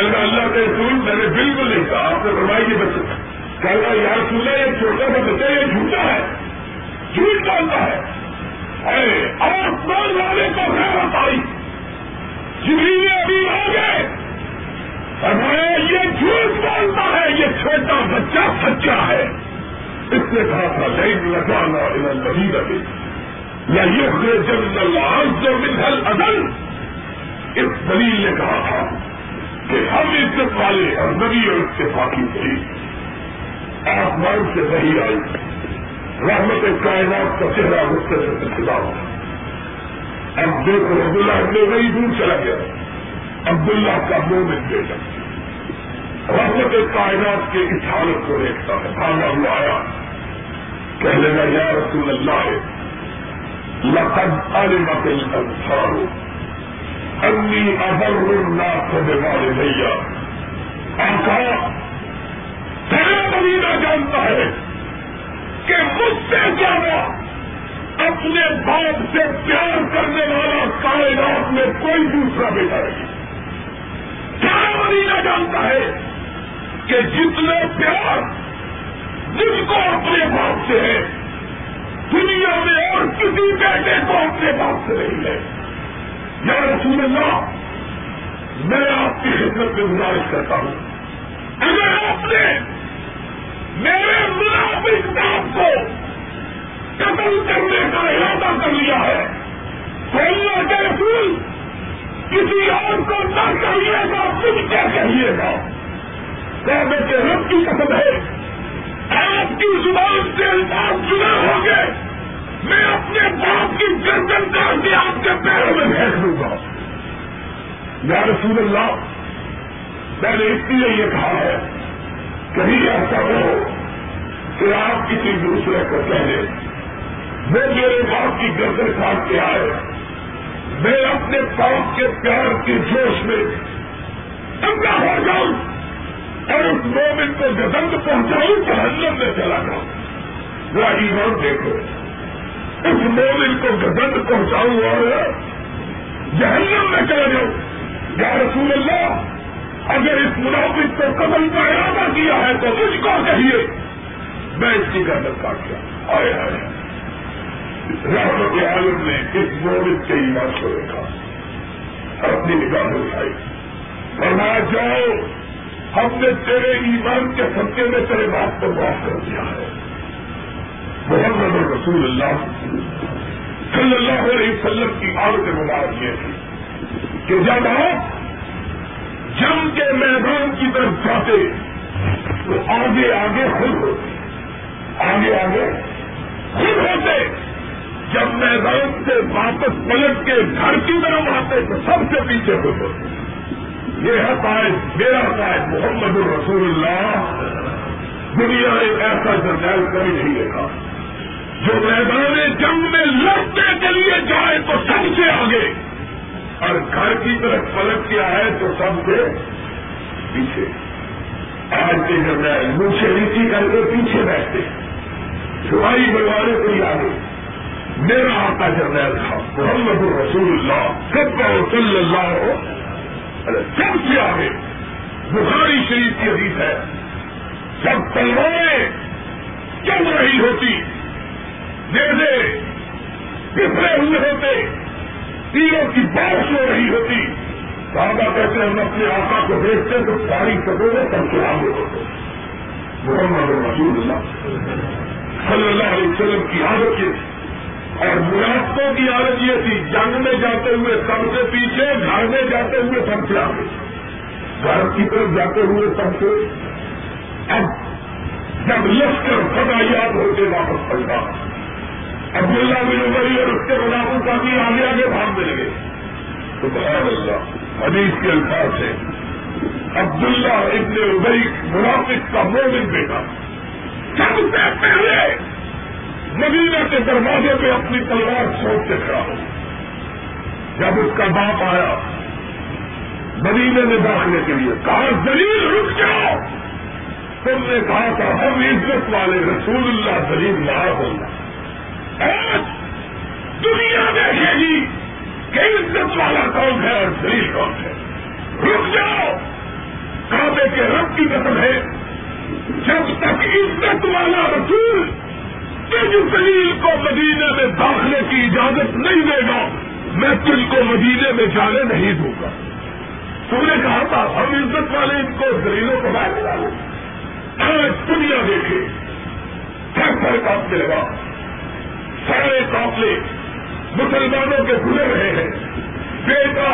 اللہ کے رسول, میں نے بالکل نہیں کہا. آپ نے فرمایا یہ بچہ, کہا یا رسول اللہ یہ چھوٹا سا بچہ یہ جھوٹا ہے, جھوٹ ڈالتا ہے, آسمان والے کو خیرت آئی, جبریل ابھی آ گئے, فرمایا یہ جھوٹ بولتا ہے, یہ چھوٹا بچہ سچا ہے. اس نے کہا تھا لئن رجعنا الی البریۃ لیخرجن العز منها الاذل, اس دلیل نے کہا تھا کہ ہم عزت والے اور نبی اور اس کے ساتھی تھے, آسمان سے نہیں آئی. رحمت کائنات کا چہرہ غصے سے سلسلہ ہوا. اب دیکھو عبداللہ نے وہی دور چلا گیا, عبداللہ کا مومن بیٹا رحمت کائنات کے اس حالت کو دیکھتا ہے, بھاگا ہوا آیا, کہنے لگا یا رسول اللہ لقد علمت الانصار انی اضر الناس بوالدی, آقا تیرا مدینہ جانتا ہے کہ مجھ سے زیادہ اپنے باپ سے پیار کرنے والا کائنات میں کوئی دوسرا بیٹا نہیں. کیا مدینہ جانتا ہے کہ جتنے پیار جس کو اپنے باپ سے ہے, دنیا میں اور کسی بیٹے کو اپنے باپ سے نہیں ہے. یا رسول اللہ, میں آپ کی خدمت میں گزارش کرتا ہوں, اگر آپ نے میرے منافق باپ کو قتل کرنے کا ارادہ کر لیا ہے تو اللہ کے رسول کسی اور کو نہ کہیے گا, مجھ سے کہیے گا. کعبے کے رب کی قسم ہے, آپ کی زبان سے الفاظ جدا ہو گئے, میں اپنے باپ کی گردن کر کے آپ کے پیروں میں پھینک دوں گا. یا رسول اللہ, میں نے اس لیے یہ کہا ہے کہیں ایسا ہو کہ آپ کسی دوسرے کو کہیں وہ میرے باپ کی گردن کاٹ کے آئے, میں اپنے باپ کے پیار کے جوش میں اندھا ہو جاؤں اور اس مومن کو گزند پہنچاؤں, جہنم میں چلا جاؤں. وہ ایمان دیکھو, اس مومن کو گزند پہنچاؤں اور جہنم میں چلا جاؤں. یا رسول اللہ, اگر اس منافق کو قتل کا ارادہ کیا ہے تو مجھ کو کہیے, میں اس کی گردن کاٹ کے آئے آئے. رحمت عالم نے اس مومن کے ایمان کو دیکھا اور اپنی نگاہ اٹھائی, فرمایا جاؤ ہم نے تیرے ایمان کے صدقے میں تیرے باپ کو معاف کر دیا ہے. محمد رسول اللہ صلی اللہ علیہ وسلم کی عادت مبارک یہ تھی کہ جب آپ جنگ کے میدان کی طرف جاتے تو آگے آگے خود ہوتے, آگے آگے خود ہوتے. جب میدان سے واپس پلٹ کے گھر کی طرف آتے تو سب سے پیچھے خود ہوتے. یہ عقائد, میرا عقائد محمد الرسول اللہ, دنیا ایک ایسا جنرل کبھی نہیں دیکھا جو میدان جنگ میں لڑنے کے لیے جائے تو سب سے آگے اور گھر کی طرف پلٹ کے آئے تو سب سے پیچھے. آج کے جنرل مجھے نیچے کر کے پیچھے بیٹھتے, سوائی بنوانے کو آگے. میرا آقا جنرل تھا محمد الرسول اللہ صلی اللہ علیہ, سب سے آگے. بخاری شریف کی حدیث ہے, جب تلواریں چل رہی ہوتی جیسے بکھرے ہوئے ہوتے, تیروں کی بارش ہو رہی ہوتی, بابا کہتے ہم اپنے آقا کو دیکھتے تو ساری سبوں سب سے آگے ہوتے. محمد رسول اللہ صلی اللہ علیہ وسلم کی عادت یہ تھی, اور منافقوں کی عادت یہ تھی جنگ میں جاتے ہوئے سب سے پیچھے, گھر میں جاتے ہوئے سب سے آگے, گھر کی طرف جاتے ہوئے سب سے. اب جب لشکر فدایاب ہوتے واپس پلٹا, عبداللہ بن ابی اور اس کے منافقوں کا بھی آگے آگے بھاگنے لگے. سبحان اللہ, حدیث کے الفاظ سے عبداللہ ابن ابی منافق کا مومن بیٹا سب سے پہلے مدینہ کے دروازے پہ اپنی تلوار سونپ کے کھڑا ہو. جب اس کا باپ آیا مدینے میں داخلے کے لیے, کہا دلیل رک جاؤ, تم نے کہا تھا ہم عزت والے رسول اللہ دلیل نہ ہونا. آج دنیا دیکھے گی کہ عزت والا کون ہے اور دلیل کون ہے. رک جاؤ, کعبے کے رب کی قسم ہے جب تک عزت والا رسول دلیل کو مدینہ میں داخلے کی اجازت نہیں دے گا, میں تجھ کو مدینے میں جانے نہیں دوں گا. تم نے کہا تھا ہم عزت والے ان کو دلیلوں کو باہر نکالیں. آج دنیا دیکھے, ہر گھر کاپنے لگا, سارے کاپلے مسلمانوں کے کھلے رہے ہیں. بیٹا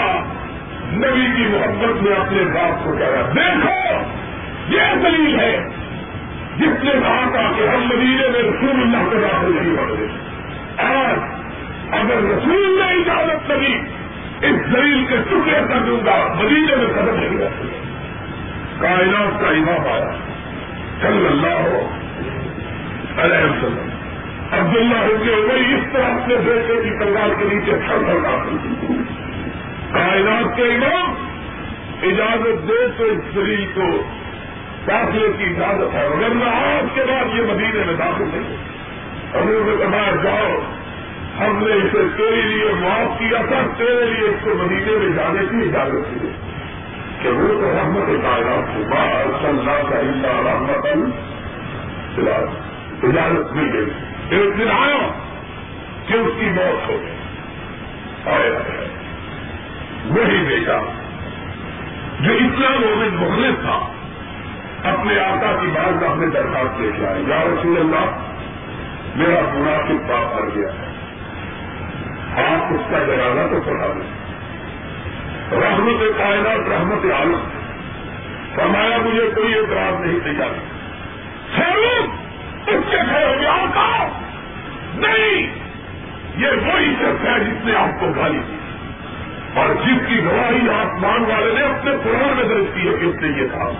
نبی کی محبت میں اپنے باپ کو کہہ رہا, دیکھو یہ دلیل ہے جس نے کہا تھا کہ ہم مدینے میں رسول اللہ کے داخل نہیں ہوتے. آج اگر رسول نے اجازت لگی اس دلیل کے ٹکڑے کر دوں گا, مدینے میں قدم نہیں رہتے. کائنات کا امام آیا صلی اللہ علیہ وسلم, عبداللہ ہو کے وہی اس طرح اپنے بیٹے کی تلوار کے نیچے سر دھرا کر, کائنات کے امام اجازت دے تو اس دلیل کو داخلے کی اجازت ہے, ورنہ آج کے بعد یہ مدینے میں داخل نہیں. حضور نے فرمایا جاؤ ہم نے اسے تیرے لیے معاف کیا تھا, تیرے لیے اس کو مدینے میں جانے کی اجازت دی کہ وہ تو رحمت کائنات کو اجازت مل گئی. ایک دن آیا کہ اس کی موت ہو گئی, اور وہی بیٹا جو اتنا مومن مخلص تھا اپنے آقا کی بارگاہ میں درخواست لے کے آئے, یا رسول اللہ میرا منافق باپ مر گیا ہے, آپ اس کا جنازہ تو پڑھا دیں. رحمت کائنات رحمت عالم فرمایا مجھے کوئی اعتراض نہیں دیا. سروس اس کے گھر میں آقا نہیں, یہ وہی شخص ہے جس نے آپ کو گالی دی اور جس کی گواہی آسمان والے نے اپنے قرآن میں درج کی ہے کہ اس نے یہ کہا.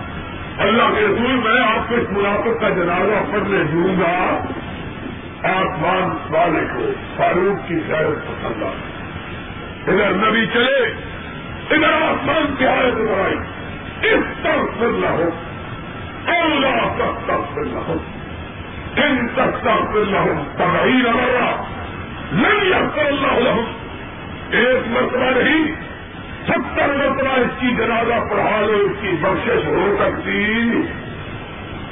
اللہ کے رسول میں آپ کو اس منافق کا جنازہ پڑھنے دوں گا آسمان والے کو فاروق کی غیرت پسند آ گئی. ادھر نبی چلے ادھر آسمان کی حالت بنائی اس طرف نہ ہو اللہ تک تک نہ ہو ان تک تک نہ ہو تبھی رہا نہیں اکثر اللہ لہم. ایک مرتبہ نہیں 70 مرتبہ اس کی جنازہ پڑھا لو اس کی بخشش ہو سکتی.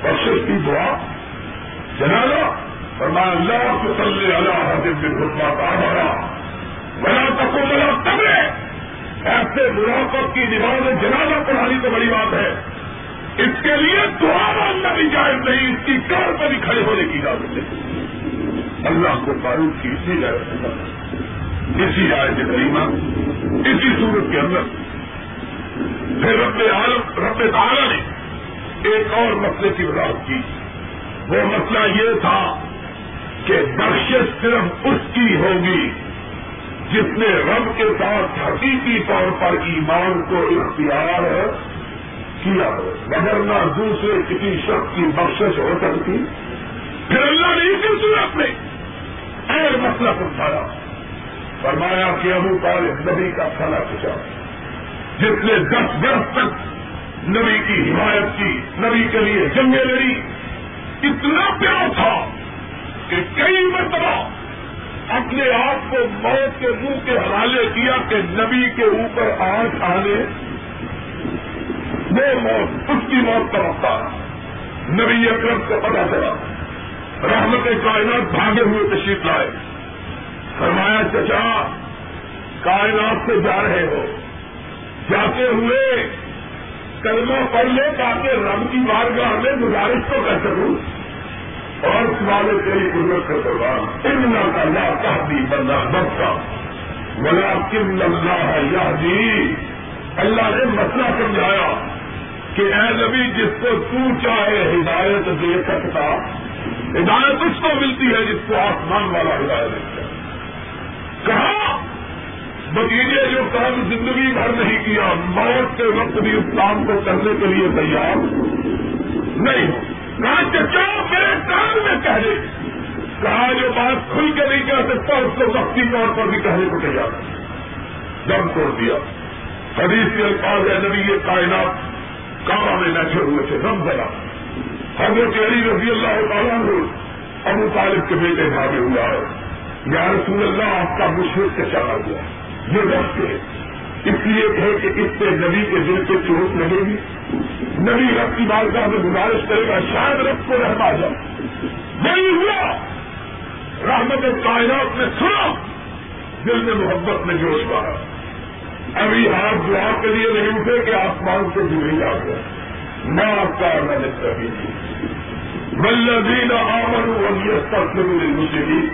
بخشش کی دعا جنازہ فرمایا اللہ صلی اللہ علیہ وسلم ایسے منافق کی نماز جنازہ پڑھانی تو بڑی بات ہے, اس کے لیے دعا مانگنا بھی جائز نہیں, اس کی کار پر بھی کھڑے ہونے کی اجازت نہیں. اللہ کو فاروق کی اسی جائز اسی آیت کریمہ اسی صورت کے اندر پھر رب تعالی نے ایک اور مسئلے کی وضاحت کی. وہ مسئلہ یہ تھا کہ بخشش صرف اس کی ہوگی جس نے رب کے ساتھ حقیقی طور پر ایمان کو اختیار کیا ہو, وگرنہ دوسرے کسی شخص کی بخشش ہو سکتی. پھر اللہ نے اسی صورت میں اور مسئلہ سمجھایا, فرمایا کہ ابو طالب نبی کا کھانا کھچا جس نے 10 برس تک نبی کی حمایت کی, نبی کے لیے جنگیں لڑی, اتنا پیار تھا کہ کئی مرتبہ اپنے آپ کو موت کے منہ کے حوالے کیا کہ نبی کے اوپر آنکھ آنے وہ موت اس کی موت کا رفتہ نبی اکرم کو پتا چلا. رحمت کائنات بھاگے ہوئے تشریف لائے, فرمایا چچا کائنات سے جا رہے ہو, جاتے ہوئے کلمہ پڑھ لے تاکہ رب کی بارگاہ میں گزارش تو کر سکوں اور سوالے تیری قدرت کا سوال امنا کا لا تہدی بندہ بس کا بلا کم اللہ یہدی. اللہ نے مسئلہ سمجھایا کہ اے نبی جس کو تو چاہے ہدایت دے سکتا, ہدایت اس کو ملتی ہے جس کو آسمان والا ہدایت دیتا ہے. کہا بتیجے جو کام زندگی بھر نہیں کیا موت کے وقت بھی اس کام کو کرنے کے لیے تیار نہیں. کہا چچا میرے کام میں کہہ دے, کہا جو بات کھل کے نہیں کہہ سکتا اس کو وقتی طور پر بھی کہنے کو تیار دم توڑ دیا. حدیث کے الفاظ ہے نبی یہ کائنات کعبہ میں بیٹھے ہوئے تھے, دم بھرا. حضرت علی رضی اللہ تعالیٰ عنہ ابو طالب کے بیٹے بھاگے ہوا ہے, یا رسول اللہ آپ کا مشرق سے چلا گیا یہ وقت ہے, اس لیے ہے کہ اس سے نبی کے دل پہ چوٹ لگے گی, نبی رب کی بارگاہ میں گزارش کرے گا شاید رب کو رحم آ جائے. نہیں ہوا, رحمت کائنات نے سنا, دل میں محبت میں جوش پایا. ابھی آپ دعا کے لیے نہیں اٹھے کہ آسمان سے جڑی آ گیا میں آپ کا محنت کریں گی والذین آمنوا ولیستغفروا للمشرکین.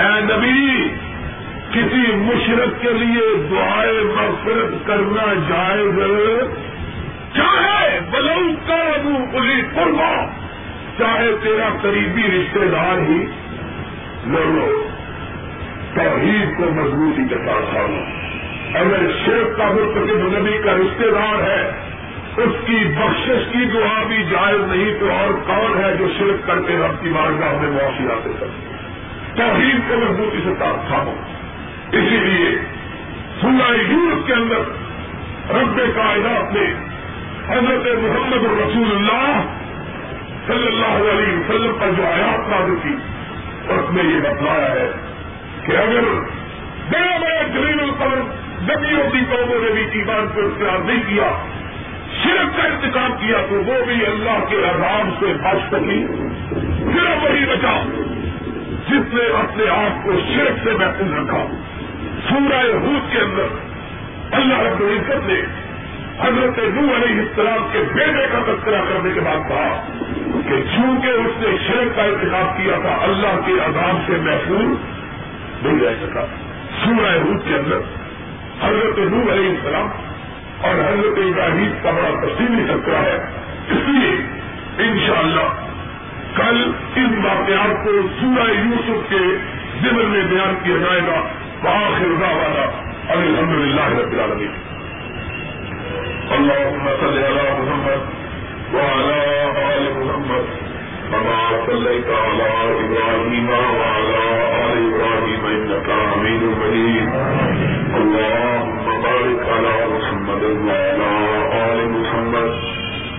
اے نبی کسی مشرک کے لیے دعائے مغفرت کرنا جائز چاہے بلو کروں پولیس قربا, چاہے تیرا قریبی رشتے دار ہی لو لو. توحید کو مضبوطی کے ساتھ کھانا. اگر شرک کا مرتکب نبی کا رشتے دار ہے اس کی بخشش کی دعا بھی جائز نہیں تو اور کون ہے جو شرک کر کے رب کی بارگاہ میں معافی حاصل کرتے. توحید کو مضبوطی سے تعلق تھامو. اسی لیے سورہ یونس کے اندر رب کائنات نے حضرت محمد رسول اللہ صلی اللہ علیہ وسلم پر جو آیات نازل کی اس میں یہ بتلایا ہے کہ اگر بڑے بڑے جلیل القدر نبیوں کی قوموں نے بھی ایمان کو اختیار نہیں کیا, شرک کا ارتکاب کیا تو وہ بھی اللہ کے عذاب سے بچ سکی. صرف وہی بچا جس نے اپنے آپ کو شرک سے محفوظ رکھا. سورہ ہود کے اندر اللہ رب العزت نے حضرت نوح علیہ السلام کے بیٹے کا تذکرہ کرنے کے بعد کہا کہ چونکہ اس نے شرک کا ارتکاب کیا تھا اللہ کے عذاب سے محفوظ نہیں رہ سکا. سورہ ہود کے اندر حضرت نوح علیہ السلام اور حضرت ابراہیم کا بڑا تفصیلی تذکرہ ہے. اس لیے انشاءاللہ کل ان واقعات کو سورہ یوسف کے ضمن میں بیان کیا جائے گا. وآخر دعوانا الحمد للہ رب العالمین. اللہم صل علی محمد وعلى آل محمد كما صليت على إبراهيم وعلى آل إبراهيم إنك حميد مجيد اللهم بارك على محمد وعلى آل محمد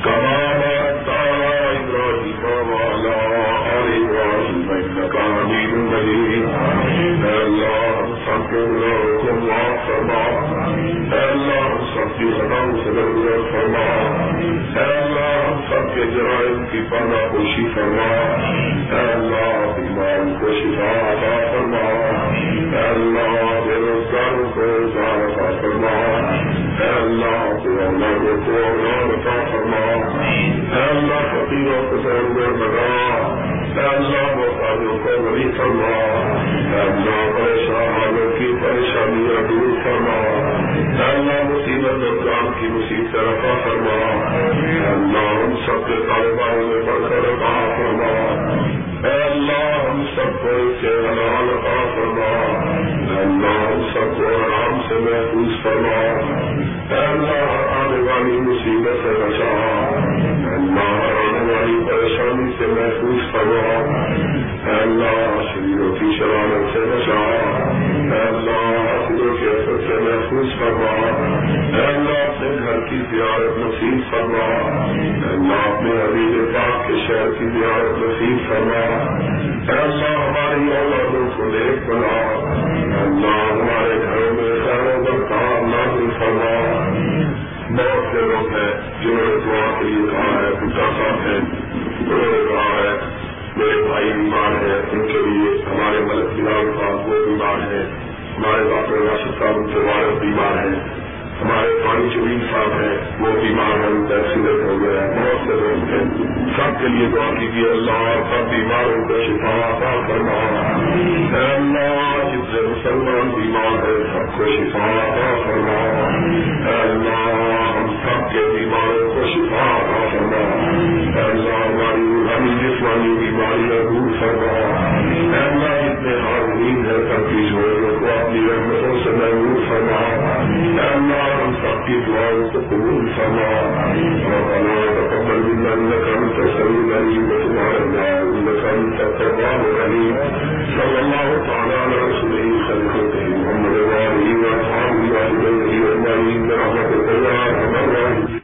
كما باركت على إبراهيم وعلى آل إبراهيم إنك حميد مجيد اللهم صل جرائم کی پردہ پوشی فرما، اے اللہ بیماروں کو شفا عطا فرما، اے اللہ بے روزگاروں کو روزگار عطا فرما، اے اللہ بیماروں کو اولاد عطا فرما، اے اللہ فقیروں کو ضرور لگا، اے اللہ وفادوں کو غنی فرما، اے اللہ پریشان حالوں کی پریشانیاں دور فرما، اے اللہ مصیبت اور کام کی مصیبت رفع فرما، اے اللہ ہم سب کے طالبان میں برکت عطا فرما، اے اللہ ہم سب کو اسے حلال عطا فرما، اے اللہ ہم سب کو آرام سے محفوظ فرما، اے اللہ ہر آنے والی مصیبت سے بچا، اے اللہ ہر آنے والی پریشانی سے محفوظ فرما، اے اللہ شریروں کی شرارت سے بچا، اے اللہ کے اثر سے محفوظ فرما، اے اللہ اپنے گھر کی زیارت نصیب فرما، اے اللہ اپنے حبیب پاک کے شہر کی زیارت نصیب فرما، اے اللہ ہماری اولادوں کو نیک بنا، اے اللہ ہمارے گھروں میں خیر و برکات نازل فرما۔ بہت سے لوگ ہیں جنہوں نے دعا کے لیے کہا ہے، پتا صاحب ہیں انہوں نے کہا ہے، میرے بھائی بیمار ہے ان کے لیے، ہمارے ملک فلاح صاحب وہ بیمار ہے، ہمارے ڈاکٹر راشد صاحب ان کے والد بیمار ہیں، ہمارے پانی جمیل صاحب ہیں وہ بیمار ہیں، ان کا ایکسیڈنٹ ہو گیا ہے، بہت سے لوگ ہیں، سب کے لیے دعا کیجیے، اللہ سب بیماروں کو شفا عطا فرما، اے اللہ جتنے مسلمان بیمار ہیں سب کو شفا عطا فرما، اے اللہ ہم سب کے بیماروں کو شفا عطا فرما، اے اللہ ہماری روحانی جسمانی بیماریاں دور فرما، اے اللہ جتنے حاضرین ہیں سب کی ضرورت کو اپنی رحمتوں سے محفوظ فرما، اے اللہ ہم سب کی دعاؤں کو قبول فرما، ربنا تقبل منا انک انت السمیع العلیم و تب علینا انک انت التواب الرحیم۔